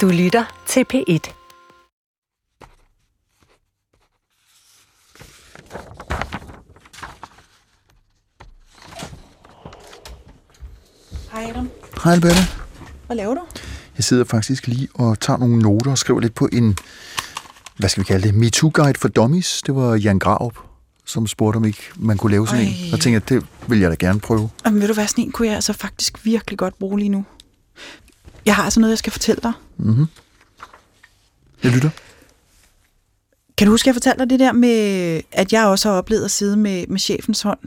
Du lytter til P1. Hej Adam. Hej Albert. Hvad laver du? Jeg sidder faktisk lige og tager nogle noter og skriver lidt på en, hvad skal vi kalde det, MeToo-guide for dummies. Det var Jan Grav, som spurgte, om ikke man kunne lave sådan en. Og tænkte jeg, det vil jeg da gerne prøve. Jamen ved du hvad, sådan en kunne jeg altså faktisk virkelig godt bruge lige nu. Jeg har altså noget, jeg skal fortælle dig. Mm-hmm. Jeg lytter. Kan du huske, jeg fortalte dig det der med, at jeg også har oplevet at sidde med chefens hånd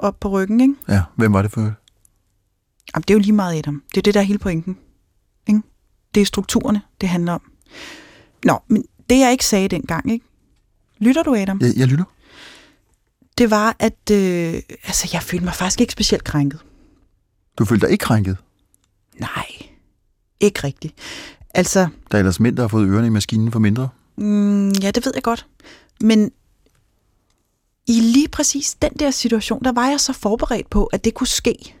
op på ryggen, ikke? Ja, hvem var det for? Jamen, det er jo lige meget Adam. Det er det, der er hele pointen. Ikke? Det er strukturerne, det handler om. Nå, men det jeg ikke sagde dengang, ikke? Lytter du, Adam? Jeg lytter. Det var, at jeg følte mig faktisk ikke specielt krænket. Du følte dig ikke krænket? Nej. Ikke rigtigt. Altså... Der er ellers mænd, der har fået ørerne i maskinen for mindre? Ja, det ved jeg godt. Men i lige præcis den der situation, der var jeg så forberedt på, at det kunne ske.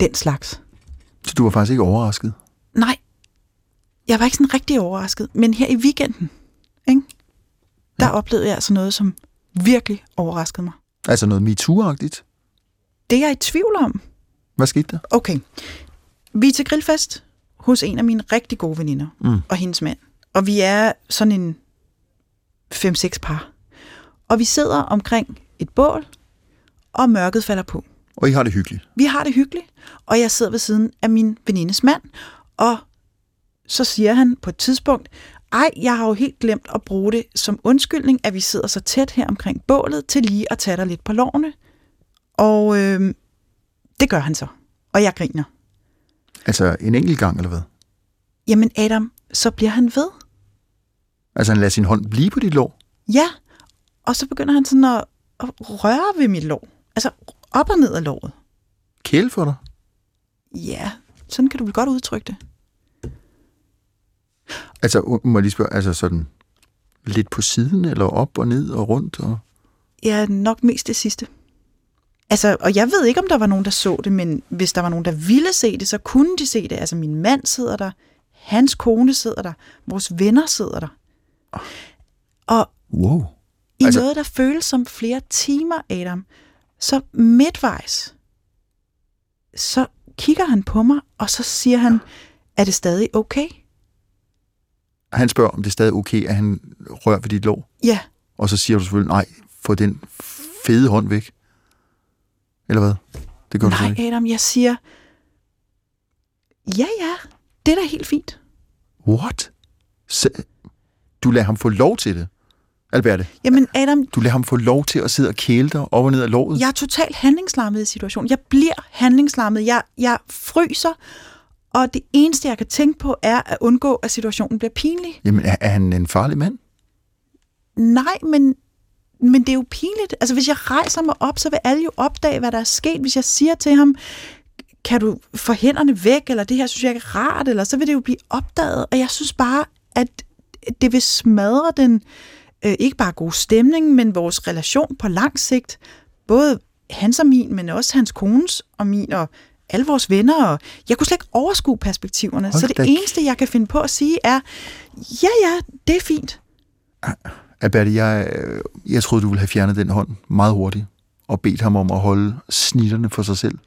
Den slags. Så du var faktisk ikke overrasket? Nej. Jeg var ikke sådan rigtig overrasket. Men her i weekenden, ikke? Der oplevede jeg altså noget, som virkelig overraskede mig. Altså noget MeToo-agtigt? Det er jeg i tvivl om. Hvad skete der? Okay. Vi er til grillfest hos en af mine rigtig gode veninder og hendes mand. Og vi er sådan en 5-6 par. Og vi sidder omkring et bål, og mørket falder på. Og I har det hyggeligt? Vi har det hyggeligt, og jeg sidder ved siden af min venindes mand, og så siger han på et tidspunkt, ej, jeg har jo helt glemt at bruge det som undskyldning, at vi sidder så tæt her omkring bålet, til lige at tage dig lidt på lårene. Og det gør han så. Og jeg griner. Altså en enkelt gang, eller hvad? Jamen Adam, så bliver han ved. Altså han lader sin hånd blive på dit lår? Ja, og så begynder han sådan at røre ved mit lår. Altså op og ned af låret. Kæle for dig? Ja, sådan kan du vel godt udtrykke det. Altså, må jeg lige spørge, altså sådan lidt på siden, eller op og ned og rundt? Og... Ja, nok mest det sidste. Altså, og jeg ved ikke, om der var nogen, der så det, men hvis der var nogen, der ville se det, så kunne de se det. Altså, min mand sidder der, hans kone sidder der, vores venner sidder der. Og wow. I altså... noget, der føles som flere timer, Adam, så midtvejs, så kigger han på mig, og så siger han, er det stadig okay? Han spørger, om det er stadig okay, at han rører ved dit lår? Ja. Og så siger du selvfølgelig, nej, få den fede hånd væk. Eller hvad? Det gør nej, du Adam, jeg siger, ja, det er da helt fint. What? Du lader ham få lov til det, Alberte? Jamen Adam... Du lader ham få lov til at sidde og kæle dig op og ned af låret? Jeg er totalt handlingslammet i situationen. Jeg bliver handlingslammet. Jeg fryser, og det eneste, jeg kan tænke på, er at undgå, at situationen bliver pinlig. Jamen, er han en farlig mand? Nej, men det er jo pinligt. Altså, hvis jeg rejser mig op, så vil alle jo opdage, hvad der er sket. Hvis jeg siger til ham, kan du få hænderne væk, eller det her synes jeg ikke er rart, eller så vil det jo blive opdaget. Og jeg synes bare, at det vil smadre den, ikke bare god stemning, men vores relation på lang sigt. Både hans og min, men også hans kones og min, og alle vores venner. Og jeg kunne slet ikke overskue perspektiverne. Hold så det eneste, jeg kan finde på at sige, er, ja, det er fint. Alberte, jeg troede, du ville have fjernet den hånd meget hurtigt, og bedt ham om at holde snitterne for sig selv.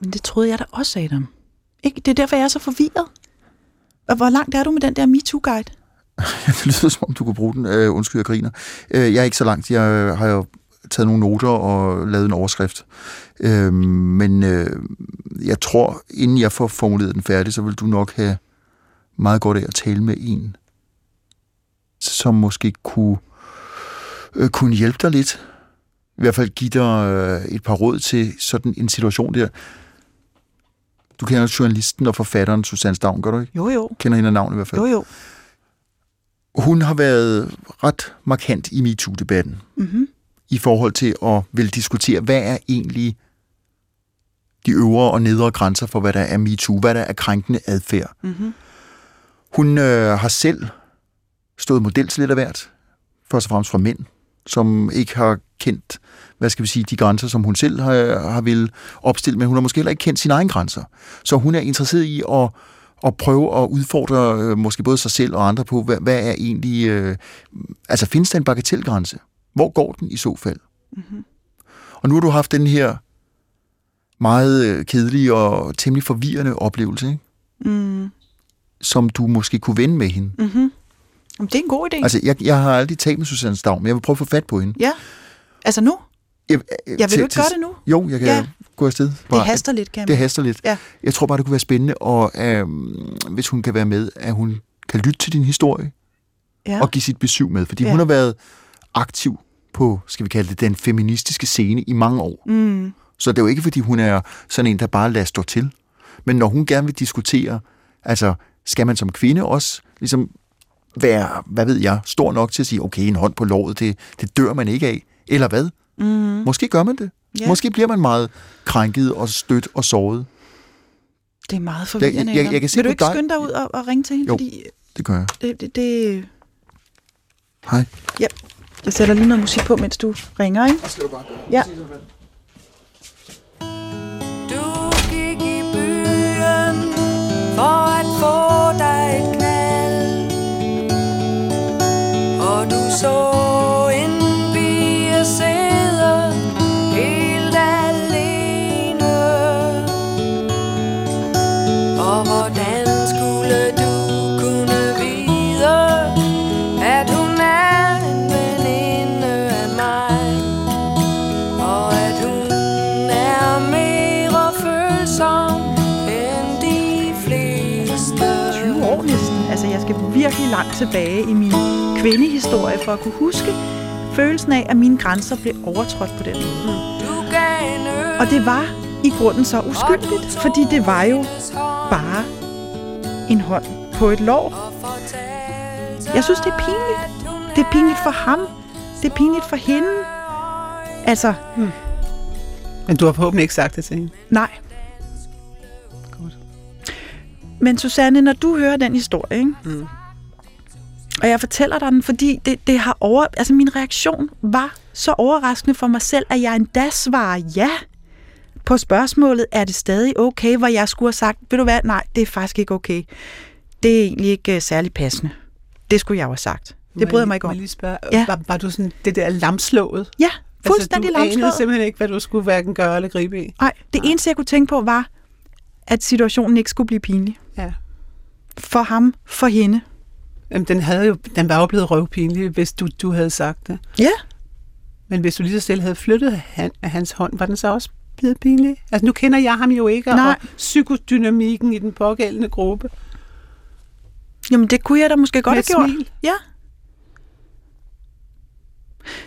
Men det troede jeg da også, Adam. Ikke? Det er derfor, jeg er så forvirret. Og hvor langt er du med den der MeToo-guide? Det lyder som om, du kunne bruge den. Undskyld, jeg griner. Jeg er ikke så langt. Jeg har jo taget nogle noter og lavet en overskrift. Men jeg tror, inden jeg får formuleret den færdig, så vil du nok have meget godt af at tale med en, som måske kunne hjælpe dig lidt. I hvert fald give dig et par råd til sådan en situation der. Du kender journalisten og forfatteren Susanne Staun, gør du ikke? Jo. Kender hende af navn i hvert fald. Jo. Hun har været ret markant i MeToo-debatten. Mm-hmm. I forhold til at ville diskutere, hvad er egentlig de øvre og nedre grænser for, hvad der er MeToo, hvad der er krænkende adfærd. Mm-hmm. Hun har selv stået model til lidt af hvert, først og fremmest fra mænd, som ikke har kendt, hvad skal vi sige, de grænser, som hun selv har ville opstille, men hun har måske heller ikke kendt sine egne grænser. Så hun er interesseret i at og prøve at udfordre måske både sig selv og andre på, hvad er egentlig... altså, findes der en bagatelgrænse? Hvor går den i så fald? Mm-hmm. Og nu har du haft den her meget kedelige og temmelig forvirrende oplevelse, ikke? Mm. Som du måske kunne vende med hende. Mm-hmm. Jamen, det er en god idé. Altså, jeg har aldrig talt med Susanne Staun, men jeg vil prøve at få fat på hende. Ja, altså nu? Jeg vil jo ikke gøre det nu. Jo, jeg kan gå afsted. Bare, det haster lidt, kan det haster lidt. Ja. Jeg tror bare, det kunne være spændende, og hvis hun kan være med, at hun kan lytte til din historie, og give sit besøg med. Fordi hun har været aktiv på, skal vi kalde det, den feministiske scene i mange år. Mm. Så det er jo ikke, fordi hun er sådan en, der bare lader stå til. Men når hun gerne vil diskutere, altså, skal man som kvinde også ligesom være, hvad ved jeg, stor nok til at sige, okay, en hånd på låret, det dør man ikke af, eller hvad? Mm-hmm. Måske gør man det. Yeah. Måske bliver man meget krænket og stødt og såret. Det er meget forvirrende. Jeg kan se vil du ikke skynde dig ud og ringe til hende? Jo, fordi det gør jeg. Det... Hej. Ja, jeg sætter lige noget musik på, mens du ringer, ikke? Skal du bare gå? Ja. Du gik i byen for at få dig et knald, og du så en pige sidde helt alene, og hvordan skulle du kunne vide, at hun er en veninde af mig, og at hun er mere følsom end de fleste? 20 år næsten. Altså, jeg skal virkelig langt tilbage i min kvindehistorie for at kunne huske følelsen af, at mine grænser blev overtrådt på den måde. Og det var i grunden så uskyldigt, fordi det var jo bare en hånd på et lår. Jeg synes, det er pinligt. Det er pinligt for ham. Det er pinligt for hende. Altså... Hmm. Men du har forhåbentlig ikke sagt det til hende? Nej. Godt. Men Susanne, når du hører den historie, ikke? Mm. Og jeg fortæller dig den, fordi det har altså, min reaktion var så overraskende for mig selv, at jeg endda svarer ja på spørgsmålet, er det stadig okay, hvor jeg skulle have sagt, ved du hvad, nej, det er faktisk ikke okay. Det er egentlig ikke særlig passende. Det skulle jeg jo have sagt. Det bryder mig ikke om. Må jeg lige spørge, var du sådan det der lamslået? Ja, fuldstændig lamslået. Altså, du anede simpelthen ikke, hvad du skulle hverken gøre eller gribe i? Nej, det eneste, jeg kunne tænke på, var, at situationen ikke skulle blive pinlig. Ja. For ham, for hende. Den var jo blevet røvpinlig, hvis du havde sagt det. Ja. Men hvis du lige så stille havde flyttet hans hånd, var den så også blevet pinlig? Altså, nu kender jeg ham jo ikke, og psykodynamikken i den pågældende gruppe. Jamen, det kunne jeg da måske godt have gjort. Ja.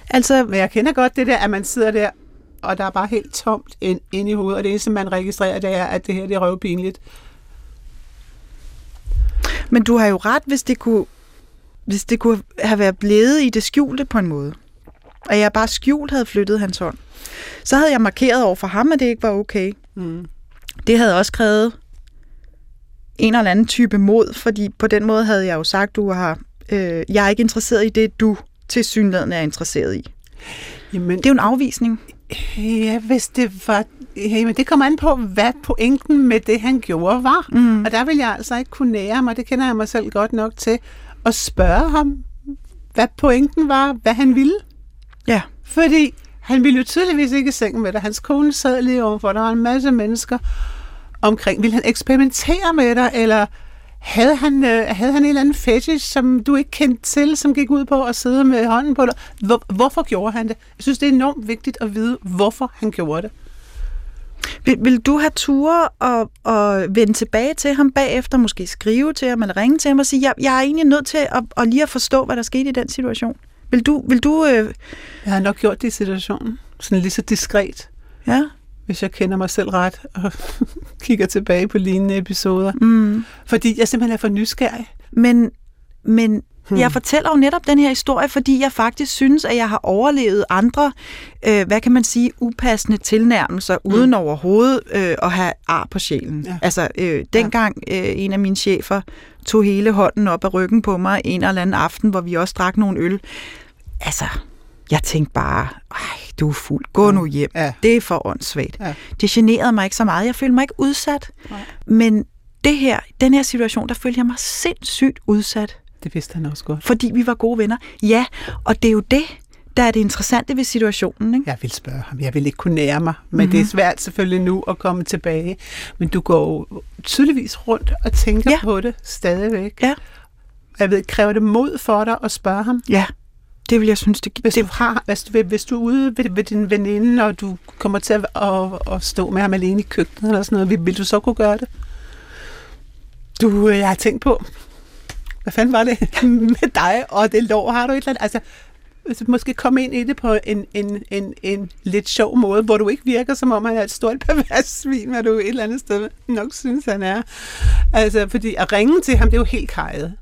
Altså, men jeg kender godt det der, at man sidder der, og der er bare helt tomt inde i hovedet, og det eneste, man registrerer, det er, at det her det er røvpinligt. Men du har jo ret, hvis det kunne have været blevet i det skjulte på en måde. Og jeg bare skjult havde flyttet hans hånd. Så havde jeg markeret over for ham, at det ikke var okay. Mm. Det havde også krævet en eller anden type mod, fordi på den måde havde jeg jo sagt, jeg er ikke interesseret i det, du tilsyneladende er interesseret i. Jamen, det er jo en afvisning. Ja, hvis det var... Jamen, det kommer an på, hvad pointen med det, han gjorde, var. Mm. Og der vil jeg altså ikke kunne nære mig, det kender jeg mig selv godt nok til, at spørge ham, hvad pointen var, hvad han ville. Ja. Fordi han ville jo tydeligvis ikke i sengen med dig. Hans kone sad lige overfor, der var en masse mennesker omkring. Ville han eksperimentere med dig, eller havde han en eller anden fetish, som du ikke kendte til, som gik ud på at sidde med hånden på dig? Hvorfor gjorde han det? Jeg synes, det er enormt vigtigt at vide, hvorfor han gjorde det. Vil du have ture og vende tilbage til ham bagefter, måske skrive til ham eller ringe til ham og sige, jeg er egentlig nødt til at lige at forstå, hvad der skete i den situation? Vil du Jeg har nok gjort det i situationen, sådan lige så diskret, hvis jeg kender mig selv ret og kigger tilbage på lignende episoder. Mm. Fordi jeg simpelthen er for nysgerrig. Men jeg fortæller jo netop den her historie, fordi jeg faktisk synes, at jeg har overlevet andre, hvad kan man sige, upassende tilnærmelser, uden overhovedet at have ar på sjælen. Ja. Altså, dengang en af mine chefer tog hele hånden op af ryggen på mig en eller anden aften, hvor vi også drak nogle øl. Altså, jeg tænkte bare, du er fuld, gå nu hjem. Ja. Det er for åndssvagt. Ja. Det generede mig ikke så meget, jeg følte mig ikke udsat. Nej. Men det her, den her situation, der følte jeg mig sindssygt udsat. Det vidste han også godt. Fordi vi var gode venner. Ja, og det er jo det, der er det interessante ved situationen, ikke? Jeg vil spørge ham. Jeg vil ikke kunne nære mig, men det er svært selvfølgelig nu at komme tilbage. Men du går tydeligvis rundt og tænker på det stadigvæk. Ja. Jeg ved, kræver det mod for dig at spørge ham? Ja, det vil jeg synes, det giver. Hvis du er ude ved din veninde, og du kommer til at stå med ham alene i køkkenet eller sådan noget, vil du så kunne gøre det? Jeg har tænkt på, hvad fanden var det med dig og det lår? Har du et eller andet? Altså, måske komme ind i det på en lidt sjov måde, hvor du ikke virker, som om han er et stort pervers svin, hvad du et eller andet sted nok synes, han er. Altså, fordi at ringe til ham, det er jo helt kajet.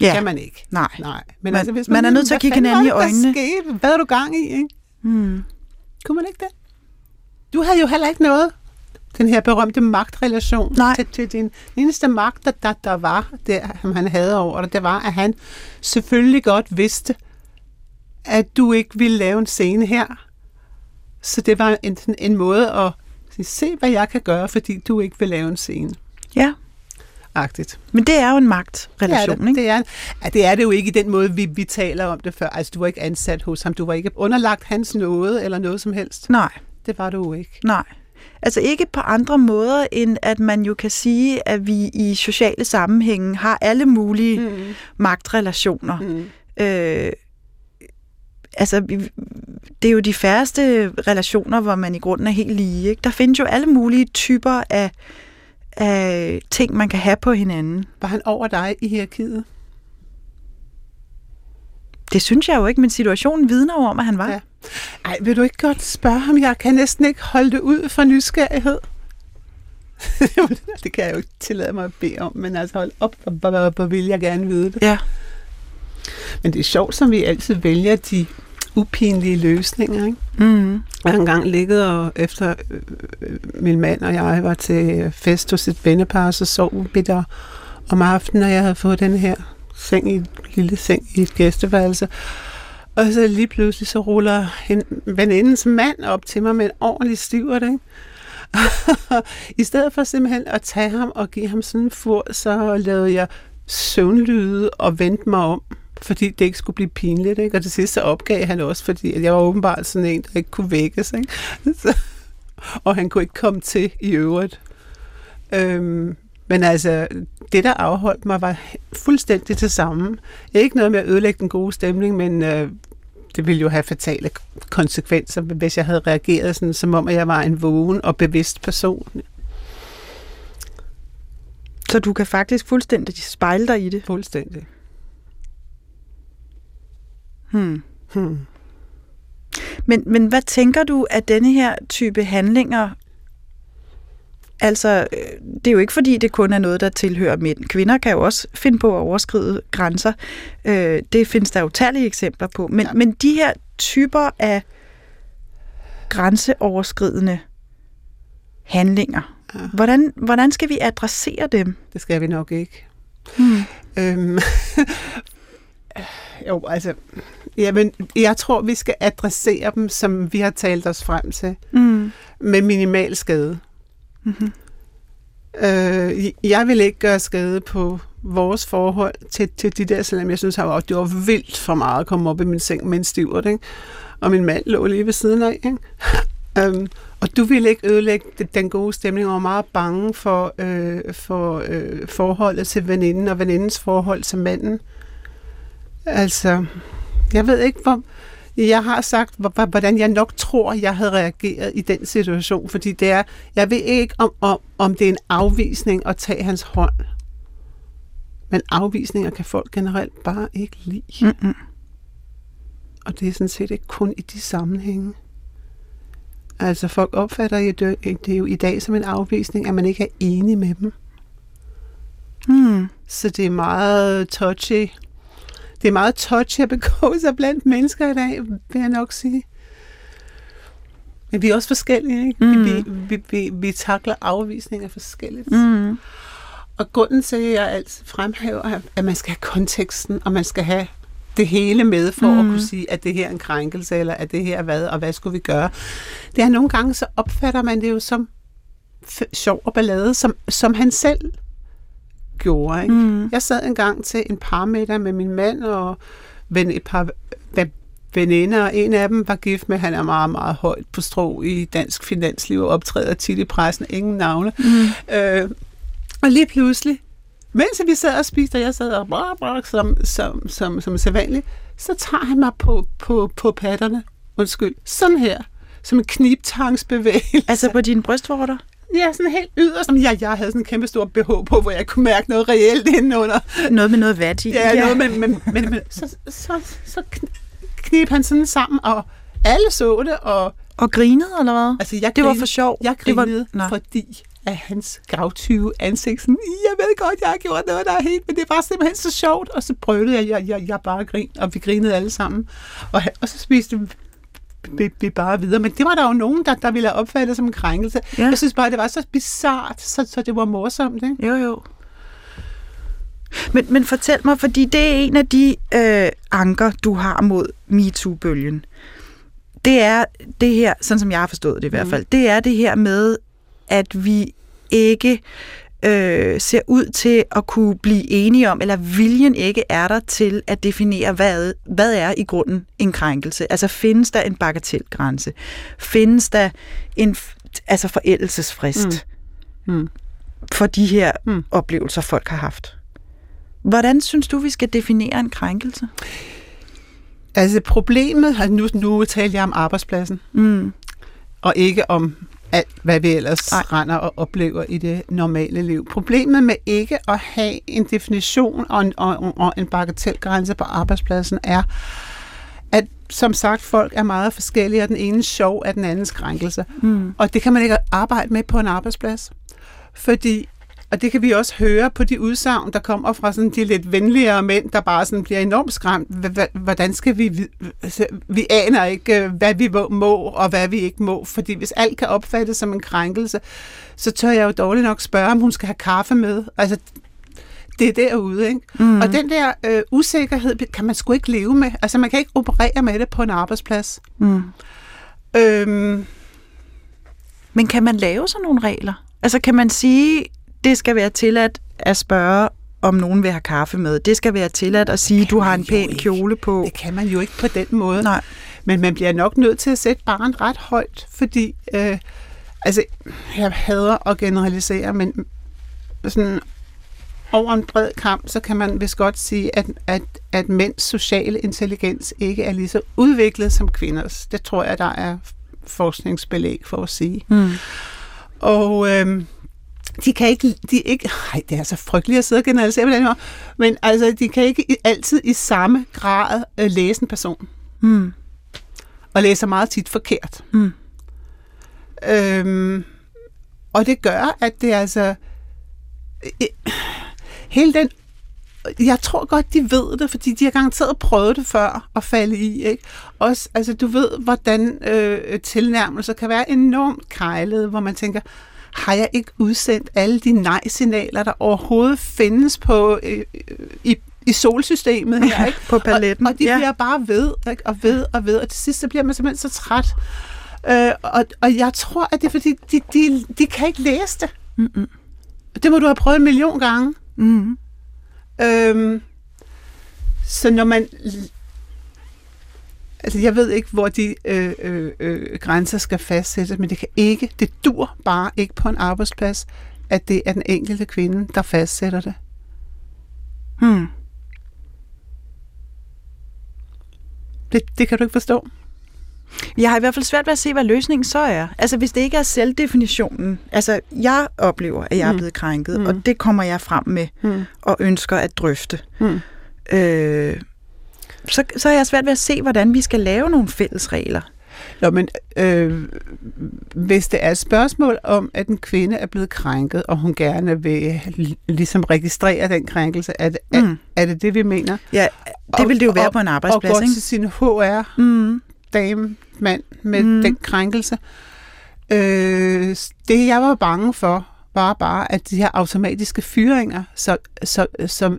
Det kan man ikke. Nej. Men altså, hvis man er nødt til at kigge hinanden i øjnene. Hvad er du gang i, ikke? Kunne man ikke det? Du havde jo heller ikke noget. Den her berømte magtrelation til din eneste magt, der var, som han havde over dig, det var, at han selvfølgelig godt vidste, at du ikke ville lave en scene her. Så det var en måde at se, hvad jeg kan gøre, fordi du ikke vil lave en scene. Ja. Agtigt. Men det er jo en magtrelation, ikke? Det er det jo ikke i den måde, vi taler om det før. Altså, du var ikke ansat hos ham. Du var ikke underlagt hans nåde eller noget som helst. Nej. Det var du jo ikke. Nej. Altså ikke på andre måder, end at man jo kan sige, at vi i sociale sammenhænge har alle mulige magtrelationer. Altså, det er jo de færreste relationer, hvor man i grunden er helt lige, ikke? Der findes jo alle mulige typer af ting, man kan have på hinanden. Var han over dig i hierarkiet? Det synes jeg jo ikke, men situationen vidner om, at han var. Ja. Ej, vil du ikke godt spørge ham? Jeg kan næsten ikke holde det ud fra nysgerrighed. Det kan jeg jo ikke tillade mig at bede om, men altså hold op, hvor vil jeg gerne vide det. Ja. Men det er sjovt, som vi altid vælger de upinlige løsninger, ikke? Jeg har engang ligget, og efter min mand og jeg var til fest hos et vennepar, så sov bitter om aftenen, og jeg havde fået den her lille seng i et gæsteværelse. Og så lige pludselig så ruller en venindens mand op til mig med en ordentlig stivert, ikke? I stedet for simpelthen at tage ham og give ham sådan en fur, så lavede jeg søvnlyde og vendte mig om, fordi det ikke skulle blive pinligt, ikke? Og til sidst så opgav han også, fordi jeg var åbenbart sådan en, der ikke kunne vækkes, ikke? Og han kunne ikke komme til i øvrigt. Men altså, det der afholdt mig var fuldstændig det samme. Ikke noget med at ødelægge den gode stemning, men det ville jo have fatale konsekvenser, hvis jeg havde reageret sådan, som om, at jeg var en vågen og bevidst person. Så du kan faktisk fuldstændig spejle dig i det? Fuldstændig. Men hvad tænker du, at denne her type handlinger... Altså, det er jo ikke fordi, det kun er noget, der tilhører mænd. Kvinder kan jo også finde på at overskride grænser. Det findes der utallige eksempler på. Men de her typer af grænseoverskridende handlinger, hvordan skal vi adressere dem? Det skal vi nok ikke. Jo, altså... Jamen, jeg tror, vi skal adressere dem, som vi har talt os frem til. Med minimal skade. Jeg vil ikke gøre skade på vores forhold til de der, selvom jeg synes, at det var vildt for meget at komme op i min seng med en stivert, ikke? Og min mand lå lige ved siden af, ikke? Og du ville ikke ødelægge den gode stemning, og var meget bange for forholdet til veninden og venindens forhold til manden. Altså, jeg ved ikke, hvor... Jeg har sagt, hvordan jeg nok tror, jeg havde reageret i den situation, fordi det er, jeg ved ikke, om det er en afvisning at tage hans hånd. Men afvisninger kan folk generelt bare ikke lide. Og det er sådan set ikke kun i de sammenhænge. Altså, folk opfatter det jo i dag som en afvisning, at man ikke er enig med dem. Så det er meget touchy. Det er meget touch at begå sig blandt mennesker i dag, vil jeg nok sige. Men vi er også forskellige, ikke? Vi takler afvisninger forskelligt. Og grunden til, at jeg altid fremhæver, at man skal have konteksten, og man skal have det hele med for at kunne sige, at det her er en krænkelse, eller at det her er hvad, og hvad skulle vi gøre? Det er nogle gange, så opfatter man det jo som sjov og ballade, som han selv gjorde. Ikke? Mm. Jeg sad engang til en parmiddag med min mand og et par veninder, og en af dem var gift med, han er meget, meget højt på strå i dansk finansliv og optræder tit i pressen, ingen navne. Mm. Og lige pludselig, mens vi sad og spiste, og jeg sad og som sædvanligt, så tager han mig på patterne, sådan her, som en knibtangsbevægelse. Altså på dine brystvorter? Ja, sådan helt yderst. Jeg havde sådan en kæmpe stor BH på, hvor jeg kunne mærke noget reelt indenunder. Noget med noget vat i. Ja, noget, men så knib han sådan sammen, og alle så det. Og grinede, eller hvad? Altså, det var for sjov. Jeg grinede, fordi af hans gravtyve ansigt, sådan, jeg ved godt, jeg har gjort noget, der er helt, men det var simpelthen så sjovt, og så prøvede jeg bare grin, og vi grinede alle sammen, og så spiste vi bare videre, men det var der jo nogen, der ville have opfattet som en krænkelse. Ja. Jeg synes bare, det var så bizart, så det var morsomt, ikke? Jo. Men fortæl mig, fordi det er en af de anker, du har mod MeToo-bølgen. Det er det her, sådan som jeg har forstået det i hvert fald, det er det her med, at vi ikke ser ud til at kunne blive enige om, eller viljen ikke er der til at definere, hvad er i grunden en krænkelse. Altså findes der en bagatelgrænse? Findes der en forældelsesfrist for de her oplevelser, folk har haft? Hvordan synes du, vi skal definere en krænkelse? Altså problemet, nu taler jeg om arbejdspladsen, og ikke om alt, hvad vi ellers render og oplever i det normale liv. Problemet med ikke at have en definition og en bagatelgrænse på arbejdspladsen er, at som sagt, folk er meget forskellige, og den ene sjov er den andens krænkelse. Mm. Og det kan man ikke arbejde med på en arbejdsplads. Fordi, og det kan vi også høre på de udsagn, der kommer fra sådan de lidt venligere mænd, der bare sådan bliver enormt skræmt. Hvordan skal vi... Vi aner ikke, hvad vi må og hvad vi ikke må, fordi hvis alt kan opfattes som en krænkelse, så tør jeg jo dårligt nok spørge, om hun skal have kaffe med. Altså, det er derude, ikke? Mm. Og den der usikkerhed kan man sgu ikke leve med. Altså, man kan ikke operere med det på en arbejdsplads. Mm. Men kan man lave sådan nogle regler? Altså, kan man sige... Det skal være tilladt at spørge, om nogen vil have kaffe med. Det skal være tilladt at sige, du har en pæn kjole på. Det kan man jo ikke på den måde. Nej. Men man bliver nok nødt til at sætte barren ret højt, fordi jeg hader at generalisere, men sådan, over en bred kamp, så kan man vist godt sige, at mænds sociale intelligens ikke er lige så udviklet som kvinders. Det tror jeg, der er forskningsbelæg for at sige. Mm. Og... det er så frygteligt at sidde og generalisere på den måde, men altså, de kan ikke altid i samme grad læse en person. Mm. Og læser meget tit forkert. Mm. Og det gør, at det altså... Hele den... Jeg tror godt, de ved det, fordi de har garanteret prøvet det før at falde i. Ikke? Også, altså, du ved, hvordan tilnærmelser kan være enormt kejlede, hvor man tænker... Har jeg ikke udsendt alle de nej-signaler, der overhovedet findes på, i solsystemet her? Ikke? På paletten. Og de bliver bare ved, ikke? og ved, og til sidst så bliver man simpelthen så træt. Og jeg tror, at det er fordi, de kan ikke læse det. Mm-hmm. Det må du have prøvet 1 million gange. Mm-hmm. Så når man... Altså, jeg ved ikke, hvor de grænser skal fastsættes, men det kan ikke, det dur bare ikke på en arbejdsplads, at det er den enkelte kvinde, der fastsætter det. Hmm. Det kan du ikke forstå. Jeg har i hvert fald svært ved at se, hvad løsningen så er. Altså, hvis det ikke er selvdefinitionen. Altså, jeg oplever, at jeg er blevet krænket, og det kommer jeg frem med og ønsker at drøfte. Så er jeg svært ved at se, hvordan vi skal lave nogle fælles regler. Nå, men hvis det er et spørgsmål om, at en kvinde er blevet krænket, og hun gerne vil ligesom registrere den krænkelse, er det det, vi mener? Ja, det vil det jo være på en arbejdsplads, og gå til sin HR-dame, mand, med den krænkelse. Det, jeg var bange for, var bare, at de her automatiske fyringer,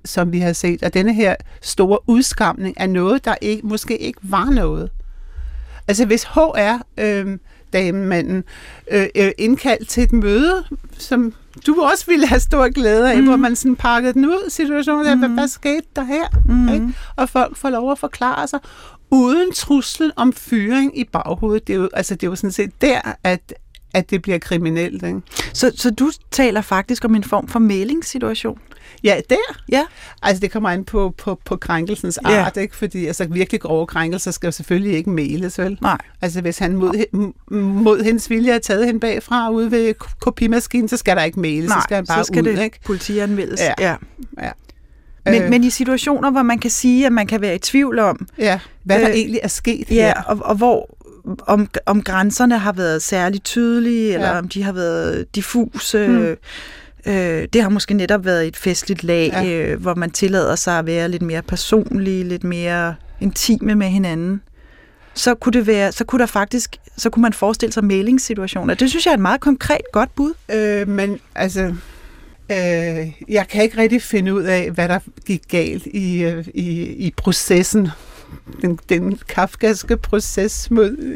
som vi har set, og denne her store udskamning af noget, der ikke, måske ikke var noget. Altså, hvis HR-damemanden indkaldt til et møde, som du også ville have stor glæde af, hvor man sådan pakkede den ud, situationen der, hvad skete der her? Ikke? Og folk får lov at forklare sig, uden truslen om fyring i baghovedet. Det er jo, altså, det er jo sådan set der, at det bliver kriminelt. Ikke? Så du taler faktisk om en form for mæglingssituation? Ja, der. Ja. Altså, det kommer an på krænkelsens art, ikke? Fordi altså, virkelig grove krænkelser skal jo selvfølgelig ikke mæles, vel? Nej. Altså, hvis han mod hendes vilje er taget hende bagfra ude ved kopimaskinen, så skal der ikke mæles, så skal han bare ud, ikke? Nej, så skal det politianmeldes. Ja. Men i situationer, hvor man kan sige, at man kan være i tvivl om... Ja, hvad der egentlig er sket her. Ja, og hvor... Om grænserne har været særligt tydelige, eller om de har været diffuse. Det har måske netop været et festligt lag, hvor man tillader sig at være lidt mere personlige, lidt mere intime med hinanden. Så kunne man forestille sig mæglingssituationer. Det synes jeg er et meget konkret godt bud. Men altså... jeg kan ikke rigtig finde ud af, hvad der gik galt i processen. Den kafkaske proces mod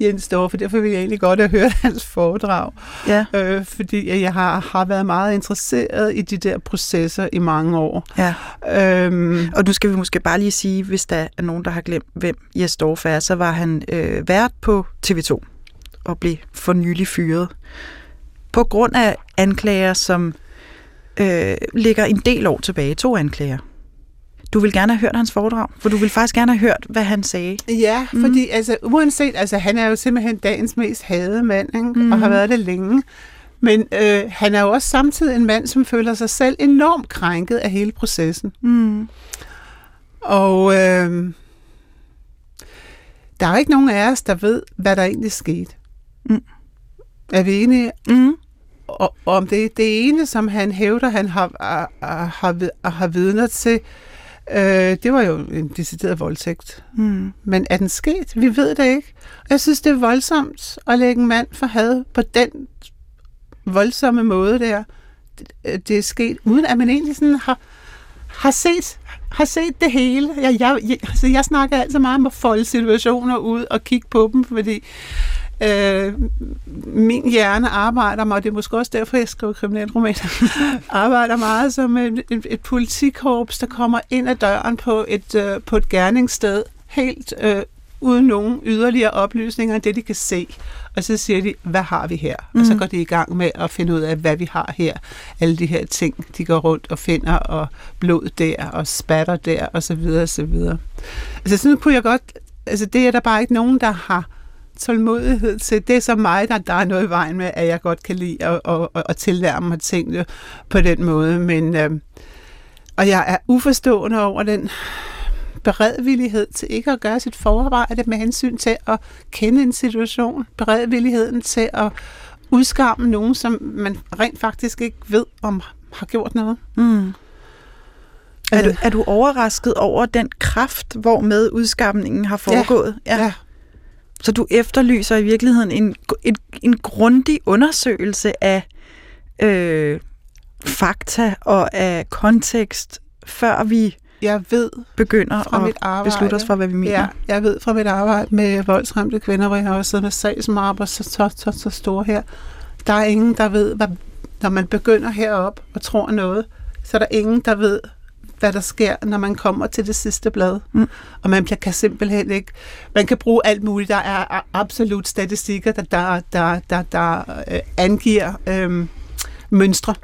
Jens Dorf, og derfor vil jeg egentlig godt have hørt hans foredrag. Ja. Fordi jeg har været meget interesseret i de der processer i mange år. Ja. Og nu skal vi måske bare lige sige, hvis der er nogen, der har glemt, hvem Jens Dorf er, så var han vært på TV2 og blev for nylig fyret. På grund af anklager, som ligger en del år tilbage, 2 anklager. Du vil gerne have hørt hans foredrag, for du vil faktisk gerne have hørt, hvad han sagde. Ja, fordi altså, uanset, altså, han er jo simpelthen dagens mest hadede mand, ikke? Og har været det længe. Men han er jo også samtidig en mand, som føler sig selv enormt krænket af hele processen. Og der er ikke nogen af os, der ved, hvad der egentlig skete. Er vi enige? Og om det ene, som han hævder, han har vidner til, det var jo en decideret voldtægt. Men er den sket? Vi ved det ikke. Jeg synes, det er voldsomt at lægge en mand for had på den voldsomme måde der. Det er sket, uden at man egentlig sådan har set det hele. Jeg snakker altid meget om at folde situationer ud og kigge på dem, fordi min hjerne arbejder mig, og det er måske også derfor, jeg skriver kriminalromaner, arbejder meget som et politikorps, der kommer ind ad døren på et gerningssted, helt uden nogen yderligere oplysninger end det, de kan se. Og så siger de, hvad har vi her? Og så går de i gang med at finde ud af, hvad vi har her. Alle de her ting, de går rundt og finder, og blod der, og spatter der, og så videre, og så videre. Altså sådan kunne jeg godt... Altså det er der bare ikke nogen, der har tålmodighed til. Det er så mig, der er noget i vejen med, at jeg godt kan lide at tillære mig tingene på den måde. Men, og jeg er uforstående over den beredvillighed til ikke at gøre sit forarbejde med hensyn til at kende en situation. Beredvilligheden til at udskamme nogen, som man rent faktisk ikke ved, om har gjort noget. Er du overrasket over den kraft, hvormed udskamningen har foregået? Ja. Så du efterlyser i virkeligheden en grundig undersøgelse af fakta og af kontekst, før vi begynder at beslutte os for, hvad vi mener. Ja, jeg ved fra mit arbejde med voldsramte kvinder, hvor jeg har også siddet med sagsmapper så store her. Der er ingen, der ved, når man begynder heroppe og tror noget, så er der ingen, der ved, hvad der sker, når man kommer til det sidste blad. Og man kan simpelthen ikke... Man kan bruge alt muligt. Der er absolut statistikker, der angiver mønstre.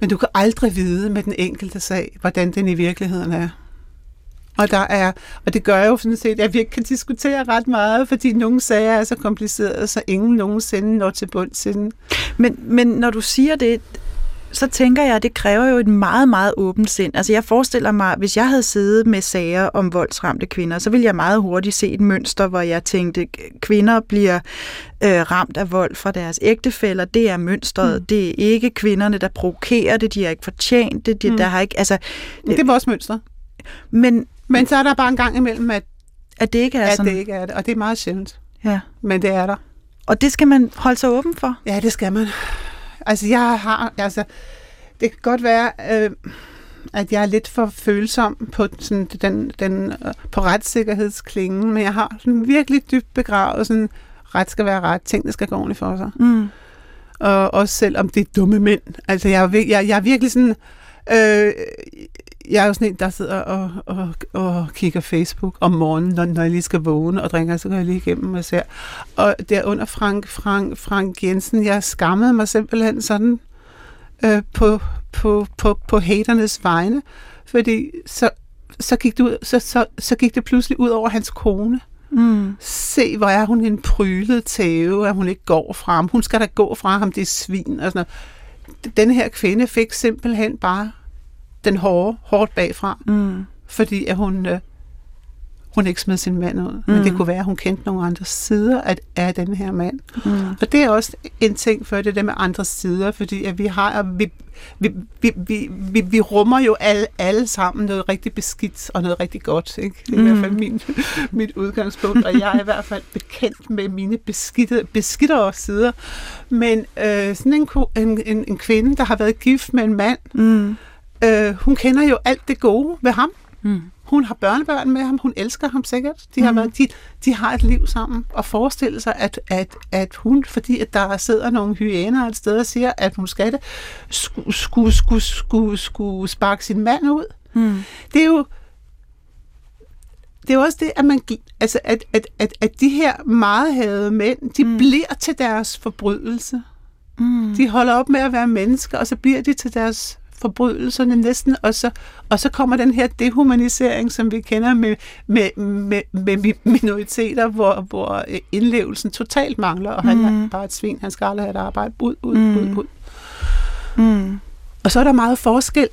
Men du kan aldrig vide med den enkelte sag, hvordan den i virkeligheden er. Og det gør jo sådan set, at vi ikke kan diskutere ret meget, fordi nogle sager er så komplicerede, så ingen nogensinde når til bundsinde. Men når du siger det... så tænker jeg, at det kræver jo et meget, meget åbent sind. Altså jeg forestiller mig, hvis jeg havde siddet med sager om voldsramte kvinder, så ville jeg meget hurtigt se et mønster, hvor jeg tænkte, at kvinder bliver ramt af vold fra deres ægtefæller. Det er mønstret. Det er ikke kvinderne, der provokerer det. De har ikke fortjent det. Der har ikke, altså, det er vores mønster. Men så er der bare en gang imellem, at det ikke er sådan. Det ikke er det. Og det er meget sjældent. Ja. Men det er der. Og det skal man holde sig åben for? Ja, det skal man. Altså, det kan godt være, at jeg er lidt for følsom på, sådan, på retssikkerhedsklingen, men jeg har sådan virkelig dybt begravet, sådan, ret skal være ret, ting, der skal gå ordentligt for sig. og også selvom det er dumme mænd. Altså, jeg er virkelig sådan... jeg er jo sådan en, der sidder og kigger Facebook om morgenen, når jeg lige skal vågne og drikker, så går jeg lige igennem og ser. Og derunder Frank Jensen, jeg skammede mig simpelthen sådan på haternes vegne, fordi så gik det pludselig ud over hans kone. Mm. Se, hvor er hun en prylet tæve, at hun ikke går fra ham. Hun skal da gå fra ham, det er svin og sådan noget. Den her kvinde fik simpelthen bare den hårdt bagfra, fordi at hun ikke smed sin mand ud. Men det kunne være, at hun kendte nogle andre sider af den her mand. Og det er også en ting for det der med andre sider, fordi at vi rummer jo alle sammen noget rigtig beskidt og noget rigtig godt. Ikke? Det er i hvert fald mit udgangspunkt, og jeg er i hvert fald bekendt med mine beskidtere sider. Men sådan en kvinde, der har været gift med en mand, hun kender jo alt det gode ved ham. Hun har børnebørn med ham, hun elsker ham sikkert. De har været, de har et liv sammen, og forestille sig, at hun, fordi at der sidder nogle hyæner et sted og siger, at hun skal det, skulle sparke sin mand ud. Det er jo også det, at man, altså at de her meget hadede mænd, de bliver til deres forbrydelse. De holder op med at være mennesker, og så bliver de til deres forbrydelserne næsten, og så kommer den her dehumanisering, som vi kender med minoriteter, hvor indlevelsen totalt mangler, og han er bare et svin, han skal aldrig have et arbejde, ud. Og så er der meget forskel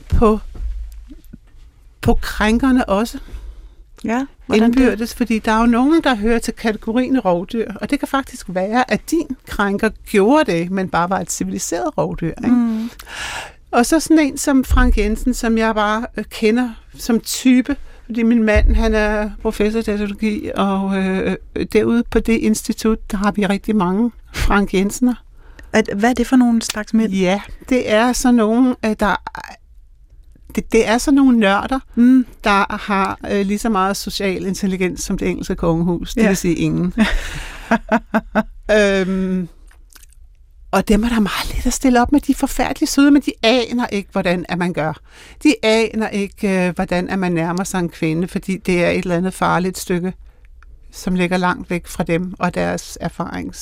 på krænkerne også. Ja, indbyrdes, fordi der er jo nogen, der hører til kategorien rovdyr, og det kan faktisk være, at din krænker gjorde det, men bare var et civiliseret rovdyr, ikke? Og så sådan en som Frank Jensen, som jeg bare kender som type, fordi min mand, han er professor i datalogi, og derude på det institut, der har vi rigtig mange Frank Jensener. Hvad er det for nogle slags mænd? Ja, det er sådan nogle, det er sådan nogle nørder, der har lige så meget social intelligens som det engelske kongehus. Det vil sige ingen. Og dem er der meget lidt at stille op med. De er forfærdeligt søde, men de aner ikke, hvordan at man gør. De aner ikke, hvordan at man nærmer sig en kvinde, fordi det er et eller andet farligt stykke, som ligger langt væk fra dem og deres erfarings...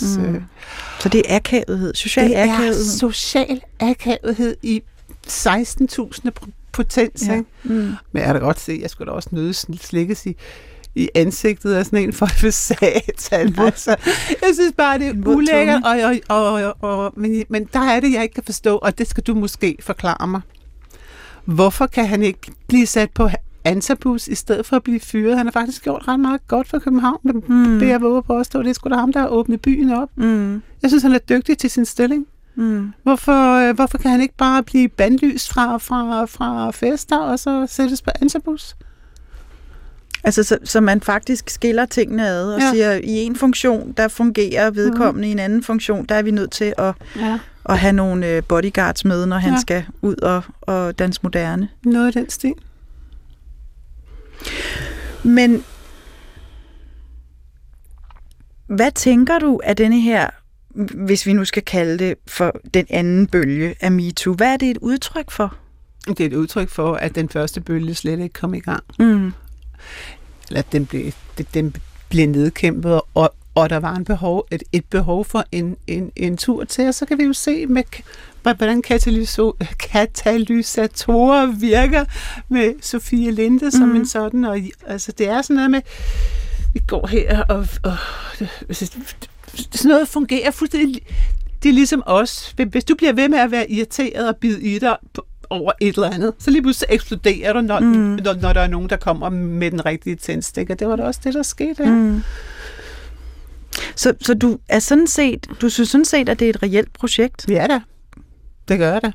Så det er akavethed, social akavethed. Det er social akavethed i 16.000 potens. Ja. Men jeg kan godt se, jeg skulle da også nøde slikkes i ansigtet af sådan en for satan. Altså, jeg synes bare, det er ulækkert, men der er det, jeg ikke kan forstå, og det skal du måske forklare mig. Hvorfor kan han ikke blive sat på Antabus i stedet for at blive fyret? Han har faktisk gjort ret meget godt for København, men det, jeg våger på at stå, det er sgu da ham, der har åbnet byen op. Jeg synes, han er dygtig til sin stilling. Hvorfor kan han ikke bare blive bandlyst fra fester, og så sættes på Antabus? Altså, så man faktisk skiller tingene ad og siger, i en funktion, der fungerer vedkommende, i en anden funktion, der er vi nødt til at have nogle bodyguards med, når han skal ud og danse moderne. Noget af den stil. Men hvad tænker du af denne her, hvis vi nu skal kalde det for den anden bølge af MeToo, hvad er det et udtryk for? Det er et udtryk for, at den første bølge slet ikke kom i gang. Eller at den blev nedkæmpet, og der var et behov for en tur til, og så kan vi jo se, hvordan katalysatorer virker med Sofie Linde som en sådan, og altså, det er sådan noget med, vi går her, og sådan noget fungerer fuldstændig. Det er ligesom os. Hvis du bliver ved med at være irriteret og bide i dig over et eller andet, så lige pludselig eksploderer du, når der er nogen, der kommer med den rigtige tændstik, og det var da også det, der skete. Ja. Så du synes sådan set, at det er et reelt projekt? Ja da, det gør det.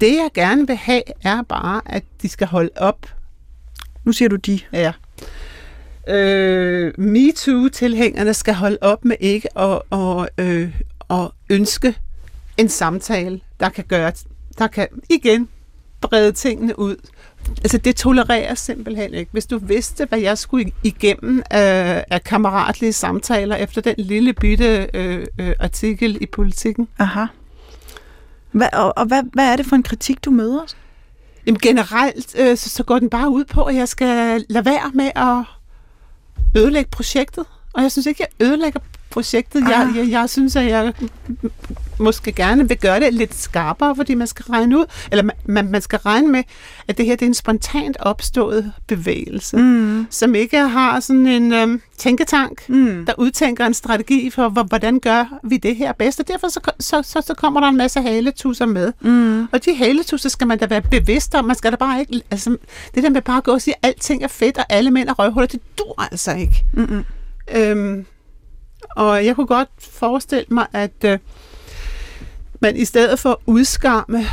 Det, jeg gerne vil have, er bare, at de skal holde op. Nu siger du de. Ja. MeToo-tilhængerne skal holde op med ikke at ønske en samtale, der kan igen brede tingene ud. Altså, det tolererer simpelthen ikke. Hvis du vidste, hvad jeg skulle igennem af kammeratlige samtaler efter den lille bitte artikel i Politiken. Aha. Hvad er det for en kritik, du møder? Jamen generelt, så går den bare ud på, at jeg skal lade være med at ødelægge projektet. Og jeg synes ikke, jeg ødelægger projektet. Jeg synes, at jeg måske gerne vil gøre det lidt skarpere, fordi man skal regne ud, eller man skal regne med, at det her det er en spontant opstået bevægelse, som ikke har sådan en tænketank, der udtænker en strategi for, hvordan gør vi det her bedst, og derfor så kommer der en masse haletusser med. Og de haletusser skal man da være bevidst om, man skal da bare ikke, altså det der med bare at gå og sige, at alting er fedt, og alle mænd er røvhuller, det dur altså ikke. Og jeg kunne godt forestille mig, at man i stedet for at udskamme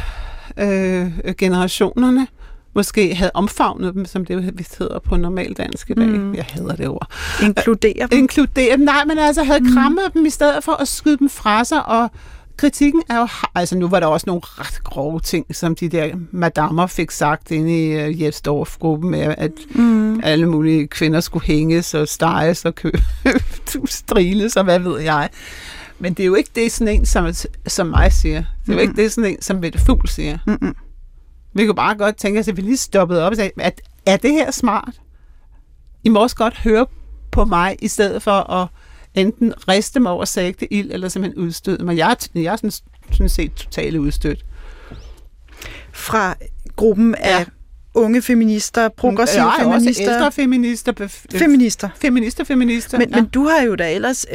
generationerne, måske havde omfavnet dem, som det vist hedder på normalt dansk i dag. Jeg hader det ord. Inkludere dem. Nej, men altså havde krammet dem i stedet for at skyde dem fra sig, og kritikken er jo... Altså, nu var der også nogle ret grove ting, som de der madammer fik sagt inde i Jens Dorf-gruppen, med at alle mulige kvinder skulle hænges og steges og striles og hvad ved jeg. Men det er jo ikke det, sådan en som mig siger. Det er jo ikke det, sådan en som Mette Fugl siger. Vi kunne bare godt tænke os, at vi lige stoppede op og sagde, at er det her smart? I må også godt høre på mig, i stedet for at enten riste mig over sagte ild, eller simpelthen udstøde mig. Jeg er sådan set totalt udstødt. Fra gruppen af unge feminister, progressive feminister. Også ældre feminister. Feminister. Men du har jo da ellers,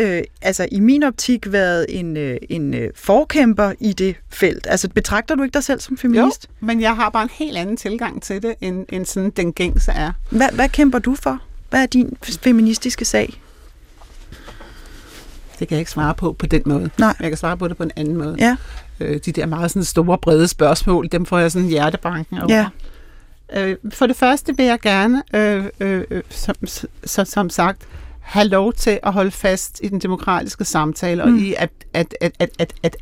altså i min optik, været en forkæmper i det felt. Altså betragter du ikke dig selv som feminist? Jo, men jeg har bare en helt anden tilgang til det, end sådan den gængse er. Hvad kæmper du for? Hvad er din feministiske sag? Det kan jeg ikke svare på den måde. Nej. Jeg kan svare på det på en anden måde. Ja. De der meget sådan store, brede spørgsmål, dem får jeg sådan hjertebanken over. Ja. For det første vil jeg gerne, som sagt, have lov til at holde fast i den demokratiske samtale, og i at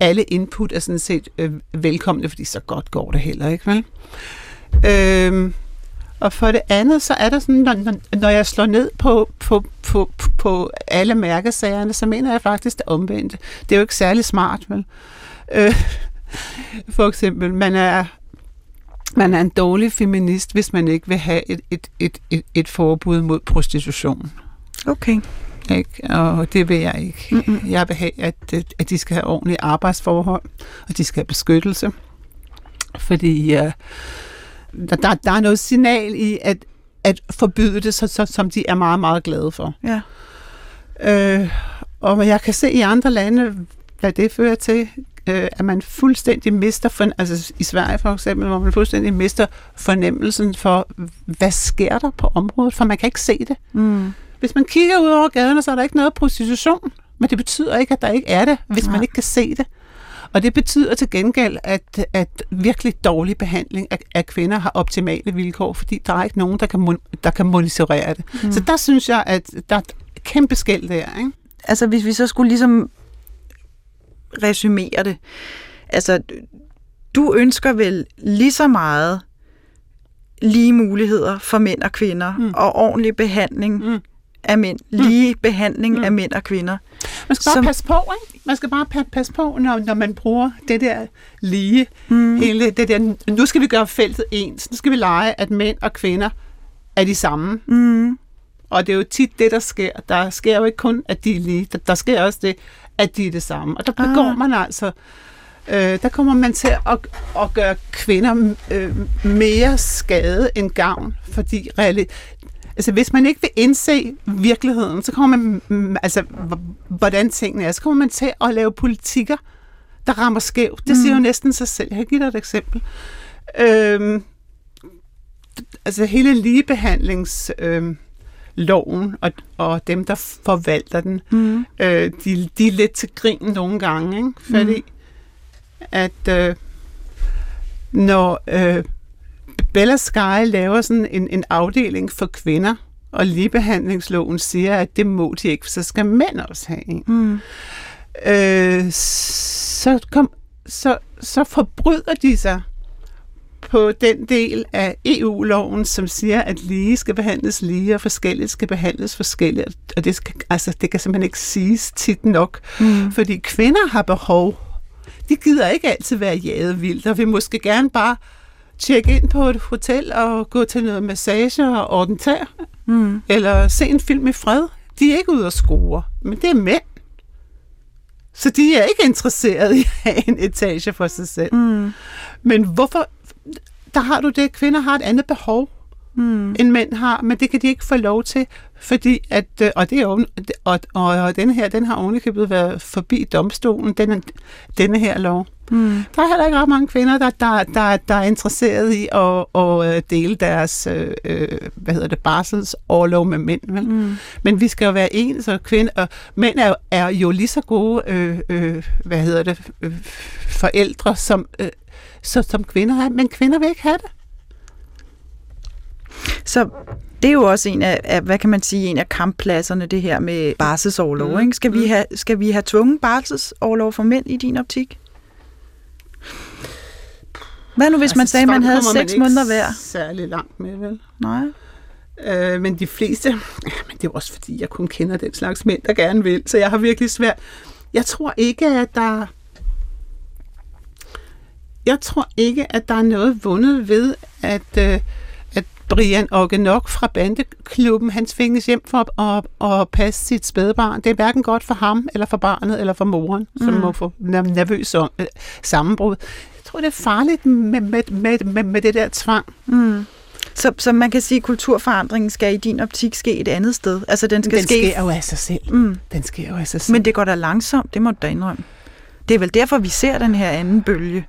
alle input er sådan set velkomne, fordi så godt går det heller ikke, vel? Og for det andet, så er der sådan, når jeg slår ned på alle mærkesagerne, så mener jeg faktisk det omvendte. Det er jo ikke særlig smart, vel? For eksempel, man er en dårlig feminist, hvis man ikke vil have et forbud mod prostitution. Okay. Ikke? Og det vil jeg ikke. Jeg vil have, at de skal have ordentlige arbejdsforhold, og de skal have beskyttelse. Fordi der er noget signal i at forbyde det, som de er meget, meget glade for. Ja. Og jeg kan se i andre lande, hvad det fører til, at man fuldstændig mister, altså i Sverige for eksempel, hvor man fuldstændig mister fornemmelsen for, hvad sker der på området, for man kan ikke se det. Hvis man kigger ud over gaderne, så er der ikke noget prostitution, men det betyder ikke, at der ikke er det, hvis man ikke kan se det. Og det betyder til gengæld, at virkelig dårlig behandling af kvinder har optimale vilkår, fordi der er ikke nogen, der kan monitorere det. Så der synes jeg, at der er et kæmpe skel der, ikke? Altså hvis vi så skulle ligesom resumere det. Altså, du ønsker vel lige så meget lige muligheder for mænd og kvinder, og ordentlig behandling af mænd, lige behandling af mænd og kvinder. Man skal bare passe på, ikke? Man skal bare passe på, når man bruger det der lige, hele det der, nu skal vi gøre feltet ens, nu skal vi lege, at mænd og kvinder er de samme. Og det er jo tit det, der sker. Der sker jo ikke kun, at de er lige, der sker også det, at de er det samme. Og der begår man altså, der kommer man til at gøre kvinder mere skade end gavn, fordi altså, hvis man ikke vil indse virkeligheden, så kommer man, altså, hvordan tingene er, så kommer man til at lave politikker, der rammer skævt. Det siger jo næsten sig selv. Jeg kan give dig et eksempel. Altså, hele ligebehandlingsloven og dem, der forvalter den, de er lidt til grin nogle gange, ikke? Fordi at når Bella Sky laver sådan en afdeling for kvinder, og ligebehandlingsloven siger, at det må de ikke, så skal mænd også have en. Så forbryder de sig på den del af EU-loven, som siger, at lige skal behandles lige, og forskelligt skal behandles forskelligt. Og det kan simpelthen ikke siges tit nok, fordi kvinder har behov. Vi gider ikke altid være jaget vildt, og vi måske gerne bare tjekke ind på et hotel og gå til noget massage og ordne tær, eller se en film i fred. De er ikke ude og score, men det er mænd. Så de er ikke interesserede i en etage for sig selv. Mm. Men hvorfor? Der har du det, kvinder har et andet behov, end mænd har, men det kan de ikke få lov til, fordi at, og det er oven, og denne her, den har ovenikøbet været forbi domstolen, denne her lov. Mm. Der er heller ikke ret mange kvinder, der er interesseret i at dele deres barselsorlov med mænd. Vel? Mm. Men vi skal jo være ens, og kvinder, og mænd er jo lige så gode forældre som kvinder er, men kvinder vil ikke have det. Så det er jo også en af kamppladserne, det her med barselsorlov. Ikke? Skal vi have tvungen barselsorlov for mænd i din optik? Hvad nu, hvis man sagde, at man havde 6 måneder hver? Særlig langt med, vel? Nej. Men de fleste... Men det er også, fordi jeg kun kender den slags mænd, der gerne vil. Så jeg har virkelig svært... Jeg tror ikke, at der er noget vundet ved, at Brian Orgenok fra Bandeklubben, han tvinges hjem for at passe sit spædebarn. Det er hverken godt for ham, eller for barnet, eller for moren, som må få nervøs sammenbrud. Jeg tror, det er farligt med det der tvang. Mm. Så man kan sige, at kulturforandringen skal i din optik ske et andet sted. Altså, den sker jo af sig selv. Mm. Den sker jo af sig selv. Men det går da langsomt, det må du da indrømme. Det er vel derfor, vi ser den her anden bølge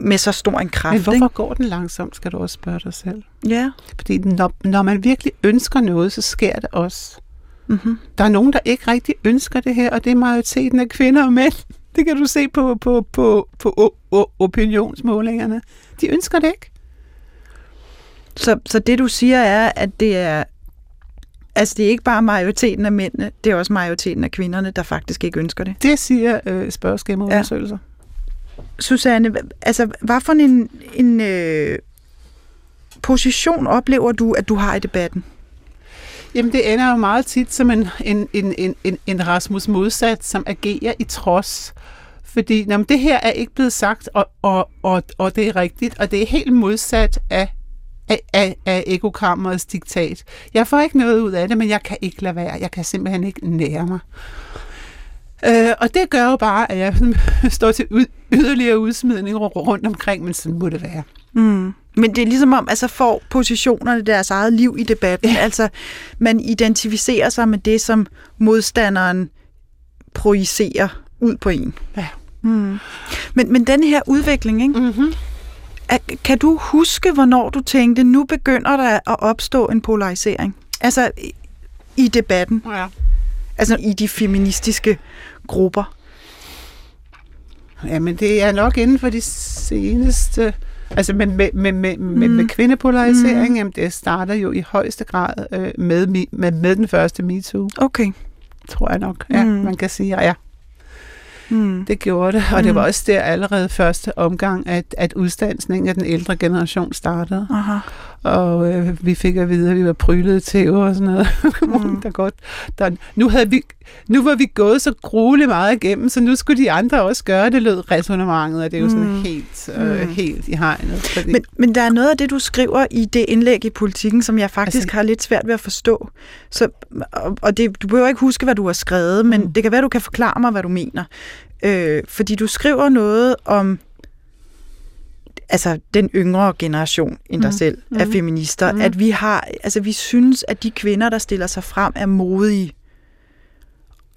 med så stor en kraft. Men hvorfor går den langsomt, skal du også spørge dig selv. Ja. Fordi når man virkelig ønsker noget, så sker det også. Mm-hmm. Der er nogen, der ikke rigtig ønsker det her, og det er majoriteten af kvinder og mænd. Det kan du se på opinionsmålingerne. De ønsker det ikke. Så det, du siger, er, at det er ikke bare majoriteten af mændene, det er også majoriteten af kvinderne, der faktisk ikke ønsker det. Det siger spørgeskemaundersøgelser. Ja. Susanne, hvad for en position oplever du, at du har i debatten? Jamen, det ender jo meget tit som en Rasmus modsat, som agerer i trods. Fordi det her er ikke blevet sagt, og det er rigtigt, og det er helt modsat af ekokammerets diktat. Jeg får ikke noget ud af det, men jeg kan ikke lade være. Jeg kan simpelthen ikke nære mig. Og det gør jo bare, at jeg står til yderligere udsmidning rundt omkring, men sådan må det være. Mm. Men det er ligesom om, får positionerne deres eget liv i debatten. Ja. Altså, man identificerer sig med det, som modstanderen projicerer ud på en. Ja. Mm. Men den her udvikling, ikke? Mm-hmm. Kan du huske, hvornår du tænkte, nu begynder der at opstå en polarisering? Altså, i debatten. Ja. Altså, i de feministiske grupper. Jamen, det er nok inden for de seneste... Altså, med kvindepolarisering, jamen, det starter jo i højeste grad med den første MeToo. Okay. Tror jeg nok, ja, man kan sige, ja. Mm. Det gjorde det, og det var også der allerede første omgang, at udstandsningen af den ældre generation startede. Aha. Og vi fik at vide, at vi var prylede tæver og sådan noget. Nu var vi gået så grueligt meget igennem, så nu skulle de andre også gøre det, lød resonemanget, og det er jo sådan helt i hegnet. Fordi... Men der er noget af det, du skriver i det indlæg i Politiken, som jeg faktisk har lidt svært ved at forstå. Så, og det, du behøver ikke huske, hvad du har skrevet, men det kan være, du kan forklare mig, hvad du mener. Fordi du skriver noget om den yngre generation end dig selv af feminister, at vi har, vi synes, at de kvinder, der stiller sig frem, er modige.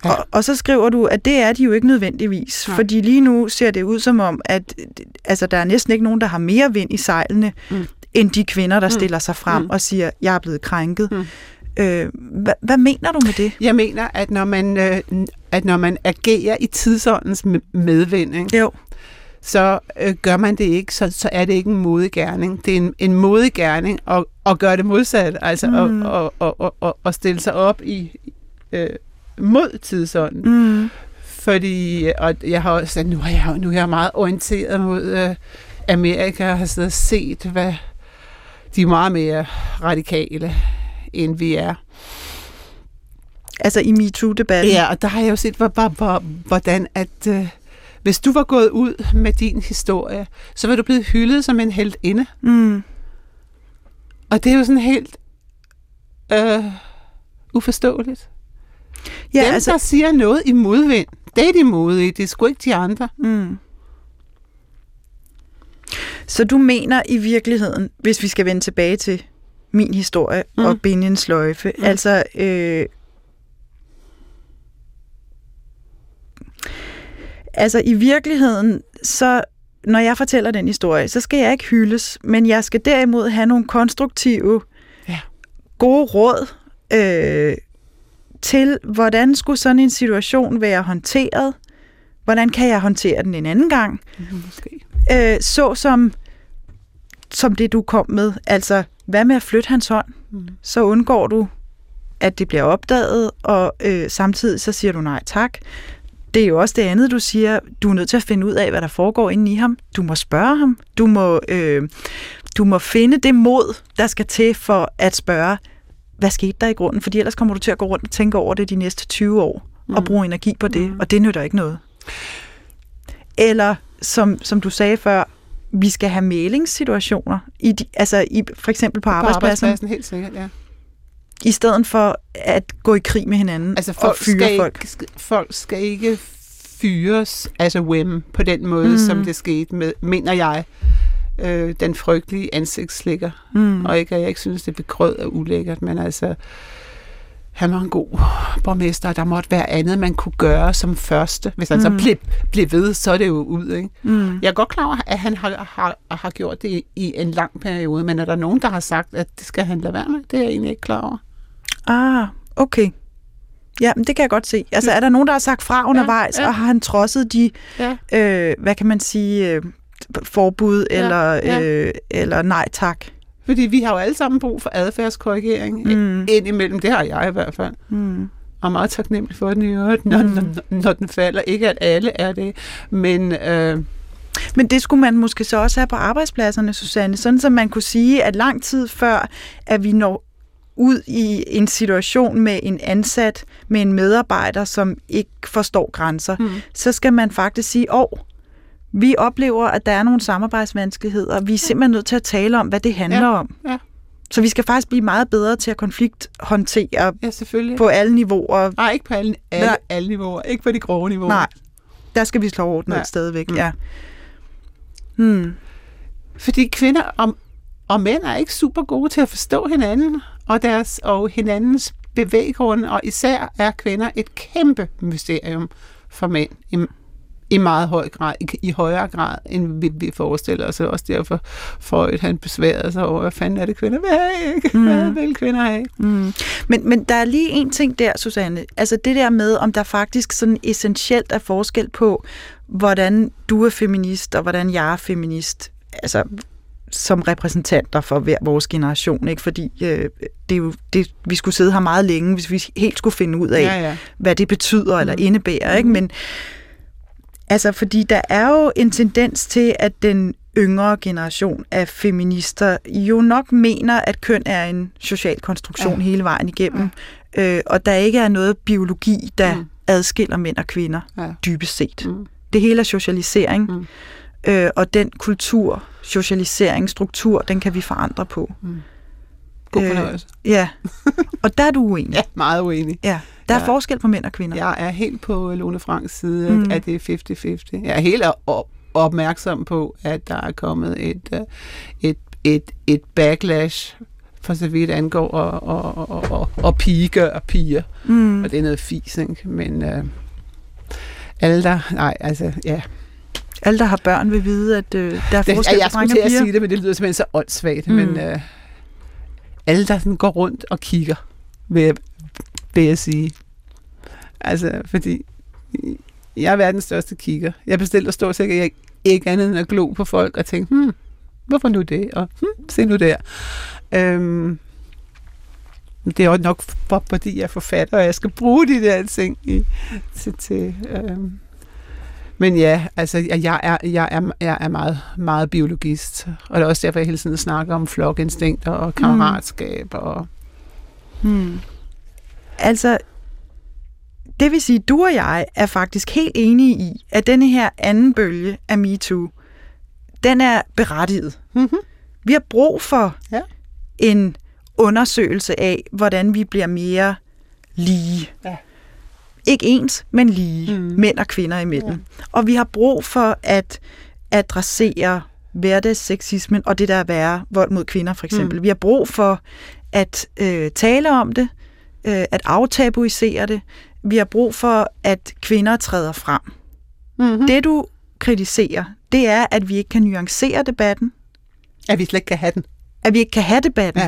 Ja. Og så skriver du, at det er de jo ikke nødvendigvis. Nej. Fordi lige nu ser det ud som om, at der er næsten ikke nogen, der har mere vind i sejlene, end de kvinder, der stiller sig frem og siger, jeg er blevet krænket. Hvad mener du med det? Jeg mener, at når man agerer i tidsåndens medvinding, så gør man det ikke, så er det ikke en modig gerning. Det er en modig gerning at gøre det modsat, at stille sig op mod tidsånden. Mm. Fordi, og jeg har også, nu er jeg meget orienteret mod Amerika, og har siddet og set, hvad de er meget mere radikale, end vi er. Altså i MeToo-debatten? Ja, og der har jeg jo set, hvordan at Hvis du var gået ud med din historie, så var du blevet hyldet som en heltinde. Mm. Og det er jo sådan helt uforståeligt. Ja, dem, altså, der siger noget i modvind, det er de modige, det er sgu ikke de andre. Mm. Så du mener i virkeligheden, hvis vi skal vende tilbage til min historie og binde en sløjfe, altså... Altså i virkeligheden, så når jeg fortæller den historie, så skal jeg ikke hyldes, men jeg skal derimod have nogle konstruktive, gode råd til, hvordan skulle sådan en situation være håndteret? Hvordan kan jeg håndtere den en anden gang? Måske. Som det, du kom med. Altså, hvad med at flytte hans hånd? Så undgår du, at det bliver opdaget, og samtidig så siger du nej tak. Det er jo også det andet, du siger. Du er nødt til at finde ud af, hvad der foregår inde i ham. Du må spørge ham. Du må finde det mod, der skal til for at spørge, hvad skete der i grunden? Fordi ellers kommer du til at gå rundt og tænke over det de næste 20 år og bruge energi på det, og det nytter ikke noget. Eller, som du sagde før, vi skal have mælingssituationer, for eksempel på arbejdspladsen. På arbejdspladsen, helt sikkert, ja. I stedet for at gå i krig med hinanden og fyre folk. Folk skal ikke fyres, altså whim, på den måde, som det skete med, mener jeg, den frygtelige ansigtslikker. Og jeg ikke synes, det er begrød og ulækkert, men altså, han var en god borgmester, og der måtte være andet, man kunne gøre som første. Hvis han så blev ved, så er det jo ud, ikke? Jeg er godt klar over, at han har gjort det i en lang periode, men er der nogen, der har sagt, at det skal han lade være med? Det er jeg egentlig ikke klar over. Ah, okay. Ja, men det kan jeg godt se. Altså, er der nogen, der har sagt fra undervejs, og har han trodset de, hvad kan man sige, forbud eller nej tak? Fordi vi har jo alle sammen brug for adfærdskorrigering indimellem. Det har jeg i hvert fald. Og meget taknemmelig for den i øvrigt, når den falder. Ikke at alle er det, men... Men det skulle man måske så også have på arbejdspladserne, Susanne. Sådan, som man kunne sige, at lang tid før, at vi når ud i en situation med en ansat, med en medarbejder, som ikke forstår grænser, så skal man faktisk sige, vi oplever, at der er nogle samarbejdsvanskeligheder, og vi er simpelthen nødt til at tale om, hvad det handler om. Ja. Så vi skal faktisk blive meget bedre til at konflikthåndtere på alle niveauer. Nej, ikke på alle niveauer. Ikke på de grove niveauer. Nej, der skal vi slå ordentligt stadigvæk. Ja. Fordi kvinder og mænd er ikke super gode til at forstå hinanden og deres og hinandens bevæggrunde, og især er kvinder et kæmpe mysterium for mænd i meget høj grad, i højere grad, end vi forestiller os, og også derfor Freud, han besværede sig over, hvad fanden er det, kvinder vil have, ikke? Hvad vil kvinder have? Men der er lige en ting der, Susanne, altså det der med, om der faktisk sådan essentielt er forskel på, hvordan du er feminist, og hvordan jeg er feminist, altså som repræsentanter for hver vores generation, ikke? Fordi det er jo, vi skulle sidde her meget længe, hvis vi helt skulle finde ud af, hvad det betyder, eller indebærer, ikke? Men altså, fordi der er jo en tendens til, at den yngre generation af feminister jo nok mener, at køn er en social konstruktion hele vejen igennem, og der ikke er noget biologi, der adskiller mænd og kvinder, dybest set. Det hele er socialisering, og den kultur, socialisering, struktur, den kan vi forandre på. God fornøjelse. Ja, og der er du uenig. Ja, meget uenig. Ja. Der er forskel på mænd og kvinder. Jeg er helt på Lone Franks side, at det er 50-50. Jeg er helt opmærksom på, at der er kommet et backlash, for så vidt angår og pigegør piger. Og det er noget fis, ikke? Men alle, der har børn, vil vide, at der er forskel på drenge og piger. Jeg skulle til at sige det, men det lyder simpelthen så åndssvagt. Men alle, der sådan går rundt og kigger, vil jeg sige. Altså, fordi jeg er verdens største kigger. Jeg bestiller stort set ikke andet end at glo på folk og tænke, hvorfor nu det? Og se nu der. Det er jo nok, fordi jeg forfatter, og jeg skal bruge de der ting til. Men ja, altså, jeg er meget, meget biologist. Og det er også derfor, jeg hele tiden snakker om flokinstinkter og kammeratskab. Altså, Det vil sige, at du og jeg er faktisk helt enige i, at denne her anden bølge af MeToo, den er berettiget. Mm-hmm. Vi har brug for en undersøgelse af, hvordan vi bliver mere lige. Ja. Ikke ens, men lige. Mm. Mænd og kvinder imellem. Ja. Og vi har brug for at adressere hverdagsseksismen og det, der er værre, vold mod kvinder for eksempel. Mm. Vi har brug for at tale om det, at aftabuisere det. Vi har brug for, at kvinder træder frem. Mm-hmm. Det, du kritiserer, det er, at vi ikke kan nuancere debatten. At vi slet ikke kan have den. At vi ikke kan have debatten,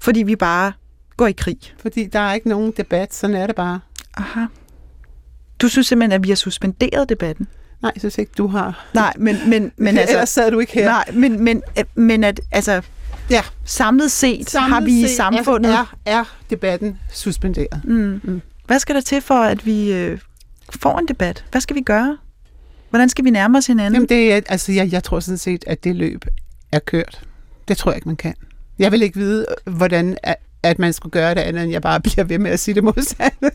fordi vi bare går i krig. Fordi der er ikke nogen debat, sådan er det bare. Aha. Du synes simpelthen, at vi har suspenderet debatten? Nej, jeg synes ikke, du har. Nej, men altså... Ellers sad du ikke her. Nej, men at, altså... Ja, samlet set har vi i samfundet... Er debatten suspenderet. Mm. Mm. Hvad skal der til for, at vi får en debat? Hvad skal vi gøre? Hvordan skal vi nærme os hinanden? Jamen det er, altså, jeg tror sådan set, at det løb er kørt. Det tror jeg ikke, man kan. Jeg vil ikke vide, hvordan at man skulle gøre det andet, end jeg bare bliver ved med at sige det modsatte.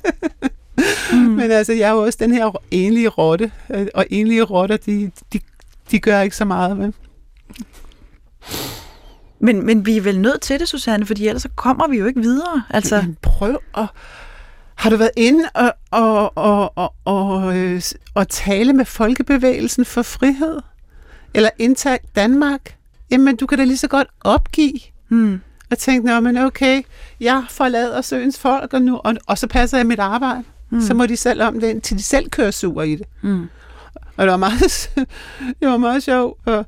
Mm. Men altså, jeg er jo også den her enlige rotte, og enlige rotter, de gør ikke så meget med. Men vi er vel nødt til det, Susanne, fordi ellers så kommer vi jo ikke videre. Altså. Jamen, prøv at... Har du været inde og tale med Folkebevægelsen for Frihed? Eller Indtag Danmark? Jamen, du kan da lige så godt opgive. Mm. Og tænke, nå, men okay, jeg forlader søens folk, og så passer jeg mit arbejde. Mm. Så må de selv om det, indtil de selv kører sur i det. Mm. Og det var meget sjovt. Og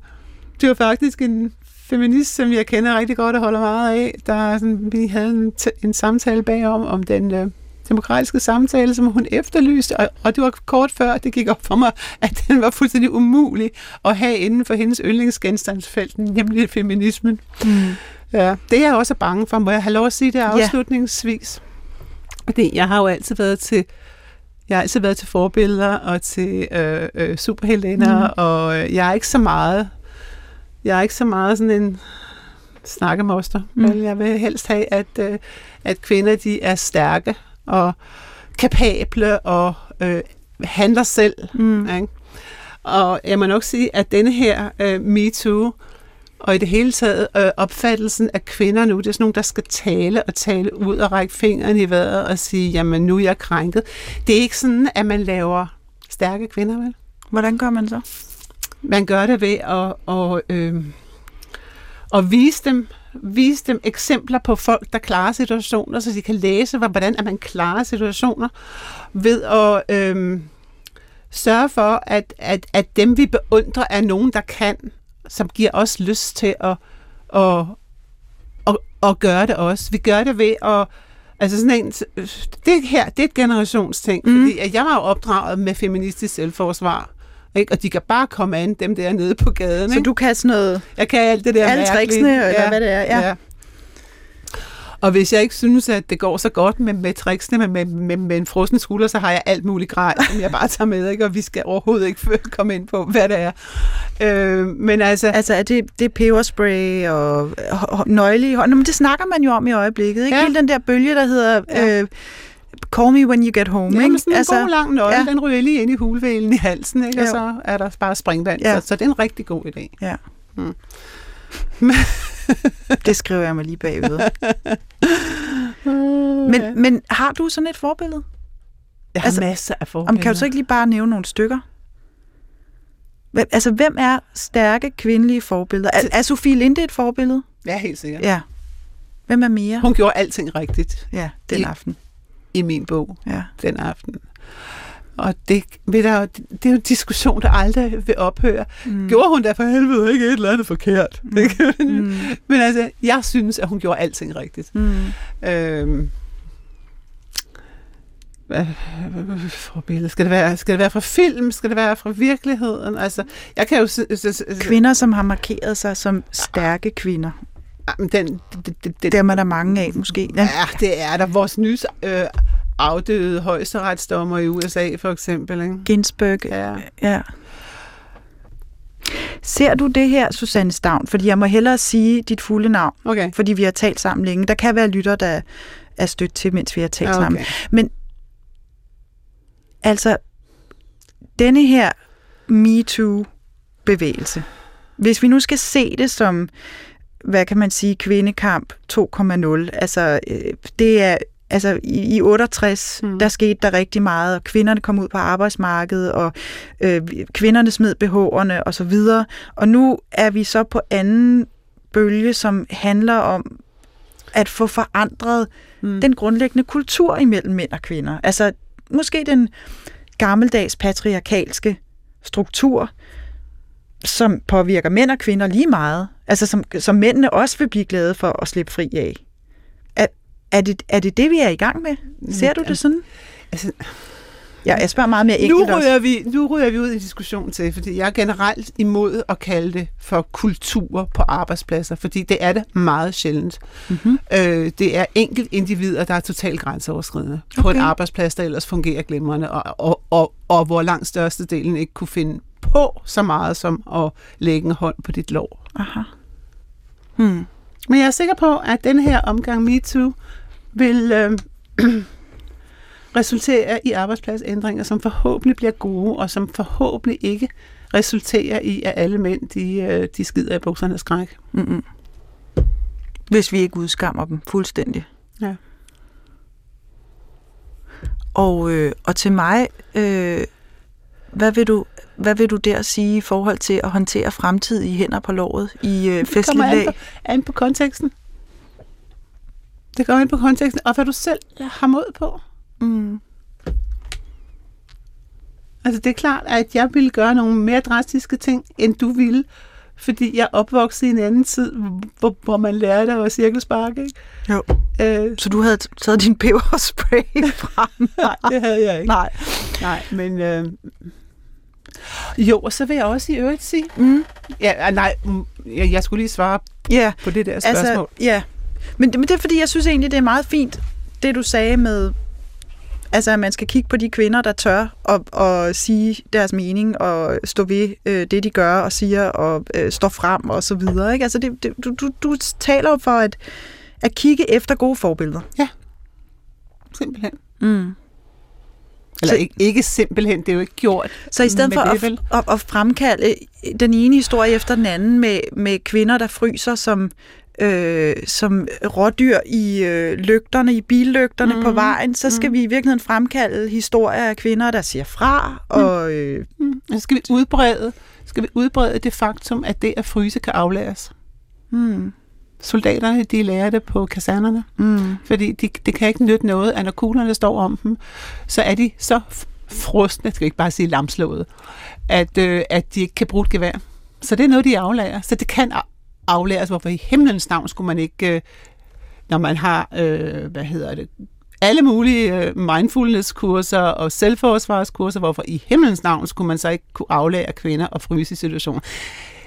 det var faktisk en feminist, som jeg kender rigtig godt og holder meget af. Der sådan, vi havde en samtale bagom, om den... demokratiske samtale, som hun efterlyste, og det var kort før, det gik op for mig, at den var fuldstændig umulig at have inden for hendes yndlingsgenstandsfelt, nemlig feminismen. Mm. Ja, det er jeg også bange for. Må jeg have lov at sige det afslutningsvis? Fordi jeg har jo altid været til forbilleder og til superheltinder, og jeg er ikke så meget sådan en snakkemoster, men jeg vil helst have, at kvinder, de er stærke og kapable og handler selv. Mm. Ikke? Og jeg må nok sige, at denne her MeToo, og i det hele taget opfattelsen af kvinder nu, det er sådan nogle, der skal tale ud og række fingeren i vejret og sige, jamen nu er jeg krænket. Det er ikke sådan, at man laver stærke kvinder, vel? Hvordan gør man så? Man gør det ved at vise dem eksempler på folk, der klarer situationer, så de kan læse, hvordan man klarer situationer, ved at sørge for, at dem, vi beundrer, er nogen, der kan, som giver os lyst til at gøre det også. Vi gør det ved at... Altså sådan en... Det er et generationsting, fordi jeg var jo opdraget med feministisk selvforsvar. Ikke? Og de kan bare komme an, dem der nede på gaden. Så ikke? Du kan sådan noget... Jeg kan alt det der mærkeligt. Alle tricksene, eller hvad det er. Ja. Og hvis jeg ikke synes, at det går så godt med tricksene, men med en frossen skulder, så har jeg alt muligt grej, som jeg bare tager med, ikke? Og vi skal overhovedet ikke komme ind på, hvad det er. Men altså... Altså, er det peberspray og nøgle i hånden? Men det snakker man jo om i øjeblikket, ikke? Ja. Hele den der bølge, der hedder... Call me when you get home, ikke? Jamen, sådan en god lang nøgle, den ryger lige ind i hulvælen i halsen, ikke? Og så er der bare springvand, så det er en rigtig god idé. Ja. Mm. Det skriver jeg mig lige bagved. Men har du sådan et forbillede? Jeg har masser af forbilleder. Kan du så ikke lige bare nævne nogle stykker? Altså, hvem er stærke kvindelige forbilleder? Er Sofie Linde et forbillede? Ja, helt sikkert. Ja. Hvem er mere? Hun gjorde alting rigtigt. Ja, den aften. I min bog den aften. Og det er jo en diskussion, der aldrig vil ophøre. Mm. Gjorde hun da for helvede ikke et eller andet forkert? Mm. Men altså, jeg synes, at hun gjorde alting rigtigt. Mm. Skal det være fra film? Skal det være fra virkeligheden? Altså, jeg kan jo... Kvinder, som har markeret sig som stærke kvinder. Der er der mange af, måske. Ja, det er der. Vores nye afdøde højesteretsdommer i USA, for eksempel. Ikke? Ginsburg. Ja. Ser du det her, Susanne Staun? Fordi jeg må hellere sige dit fulde navn, okay. Fordi vi har talt sammen længe. Der kan være lytter, der er stødt til, mens vi har talt sammen. Men Altså, denne her MeToo-bevægelse, hvis vi nu skal se det som, hvad kan man sige, kvindekamp 2,0, altså det er, altså i 68, der skete der rigtig meget, og kvinderne kom ud på arbejdsmarkedet, og kvinderne smed BH'erne og så videre, og nu er vi så på anden bølge, som handler om at få forandret den grundlæggende kultur imellem mænd og kvinder. Altså måske den gammeldags patriarkalske struktur, som påvirker mænd og kvinder lige meget, altså som mændene også vil blive glade for at slippe fri af. Er det, vi er i gang med? Ser du det sådan? Altså, ja, jeg spørger meget mere enkelt. Nu ryger vi ud i diskussion til, fordi jeg er generelt imod at kalde det for kultur på arbejdspladser, fordi det er det meget sjældent. Mm-hmm. Det er enkelt individer, der er totalt grænseoverskridende på en arbejdsplads, der ellers fungerer glimrende, og hvor langt størstedelen ikke kunne finde på så meget som at lægge en hånd på dit lår. Aha. Men jeg er sikker på, at den her omgang MeToo vil resulterer i arbejdspladsændringer, som forhåbentlig bliver gode, og som forhåbentlig ikke resulterer i, at alle mænd de skider i bukserne af skræk. Mm-mm. Hvis vi ikke udskammer dem fuldstændig. Ja. Og til mig, hvad vil du der sige i forhold til at håndtere fremtidige hænder på låret i festlig dag? Det kommer an på konteksten. Det kommer an på konteksten, og hvad du selv har mod på. Mm. Altså det er klart, at jeg ville gøre nogle mere drastiske ting, end du ville, fordi jeg opvoksede i en anden tid, hvor man lærte at cirkelspark, ikke? Jo. Så du havde taget din peberspray frem? Nej, det havde jeg ikke. Nej, men jo, og så vil jeg også i øvrigt sige, jeg skulle lige svare på det der spørgsmål. Altså, men det er fordi, jeg synes egentlig, det er meget fint, det du sagde med, altså, at man skal kigge på de kvinder, der tør at sige deres mening og stå ved det, de gør og siger og står frem og så videre. Ikke? Altså, du taler jo for at kigge efter gode forbilleder. Ja, simpelthen. Mm. Eller så, ikke simpelthen, det er jo ikke gjort. Så i stedet for at fremkalde den ene historie efter den anden med kvinder, der fryser som rådyr i lygterne, i billygterne på vejen, så skal vi i virkeligheden fremkalde historier af kvinder, der siger fra. Og skal vi udbrede det faktum, at det at fryse kan aflæres. Soldaterne, de lærer det på kasernerne, fordi det kan ikke nytte noget, at når kuglerne står om dem, så er de så frustne, skal ikke bare sige lamslået, at de ikke kan bruge et gevær. Så det er noget, de aflærer. Så det kan aflæres, hvorfor i himlens navn skulle man ikke, når man har, alle mulige mindfulness-kurser og selvforsvarskurser, hvorfor i himlens navn skulle man så ikke kunne aflære kvinder og fryse i situationer.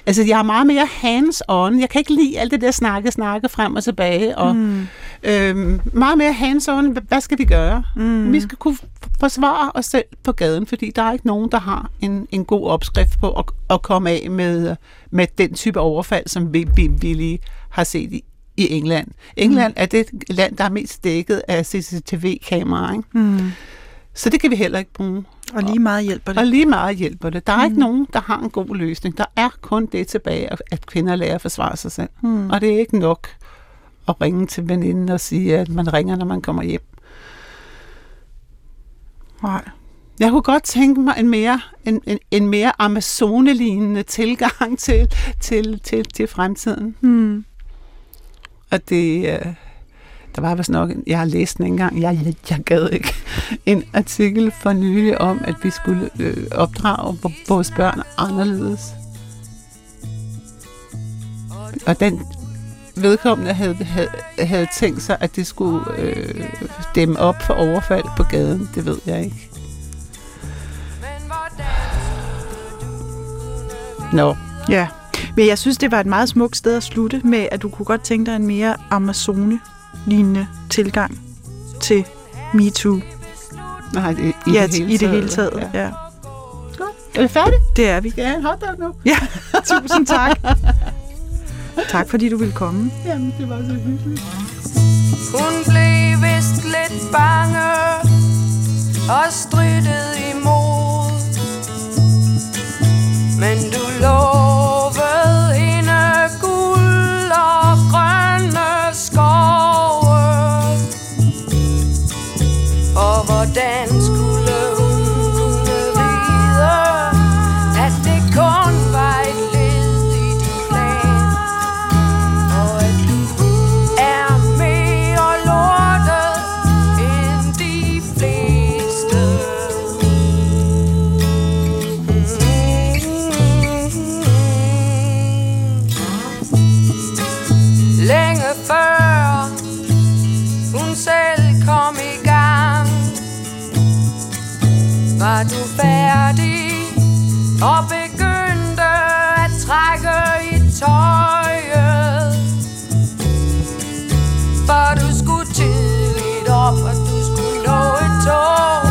Altså, jeg er meget mere hands-on. Jeg kan ikke lide alt det der snakke frem og tilbage, og meget mere hands-on. Hvad skal vi gøre? Vi skal kunne forsvare os selv på gaden, fordi der er ikke nogen, der har en god opskrift på at komme af med den type overfald, som vi lige har set i England. England er det land, der er mest dækket af CCTV-kameraer, ikke? Så det kan vi heller ikke bruge. Og lige meget hjælper det. Der er ikke nogen, der har en god løsning. Der er kun det tilbage, at kvinder lærer at forsvare sig selv. Og det er ikke nok at ringe til veninden og sige, at man ringer, når man kommer hjem. Nej. Jeg kunne godt tænke mig en mere amazonelignende tilgang til fremtiden. Og det... Der var vist nok, jeg har læst den engang, jeg gad ikke, en artikel for nylig om, at vi skulle opdrage vores børn anderledes. Og den vedkommende havde tænkt sig, at det skulle dæmme op for overfald på gaden, det ved jeg ikke. Nå. Ja, men jeg synes, det var et meget smukt sted at slutte med, at du kunne godt tænke dig en mere amazone-lignende tilgang til MeToo. Nej, i det hele taget. Ja. Godt. Er vi færdige? Det er vi. Skal jeg have en hotdog nu? Ja, tusind tak. Tak fordi du ville komme. Jamen, det var så hyggeligt. Hun blev vist lidt bange og stryttede var du færdig og begyndte at trække i tøjet. For du skulle tidligt op, og du skulle nå et tog.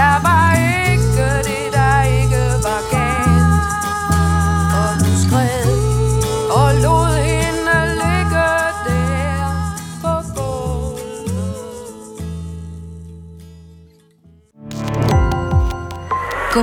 Der var ikke det, der ikke var galt. Og du skred og lod hende ligge der på gulvet. Gå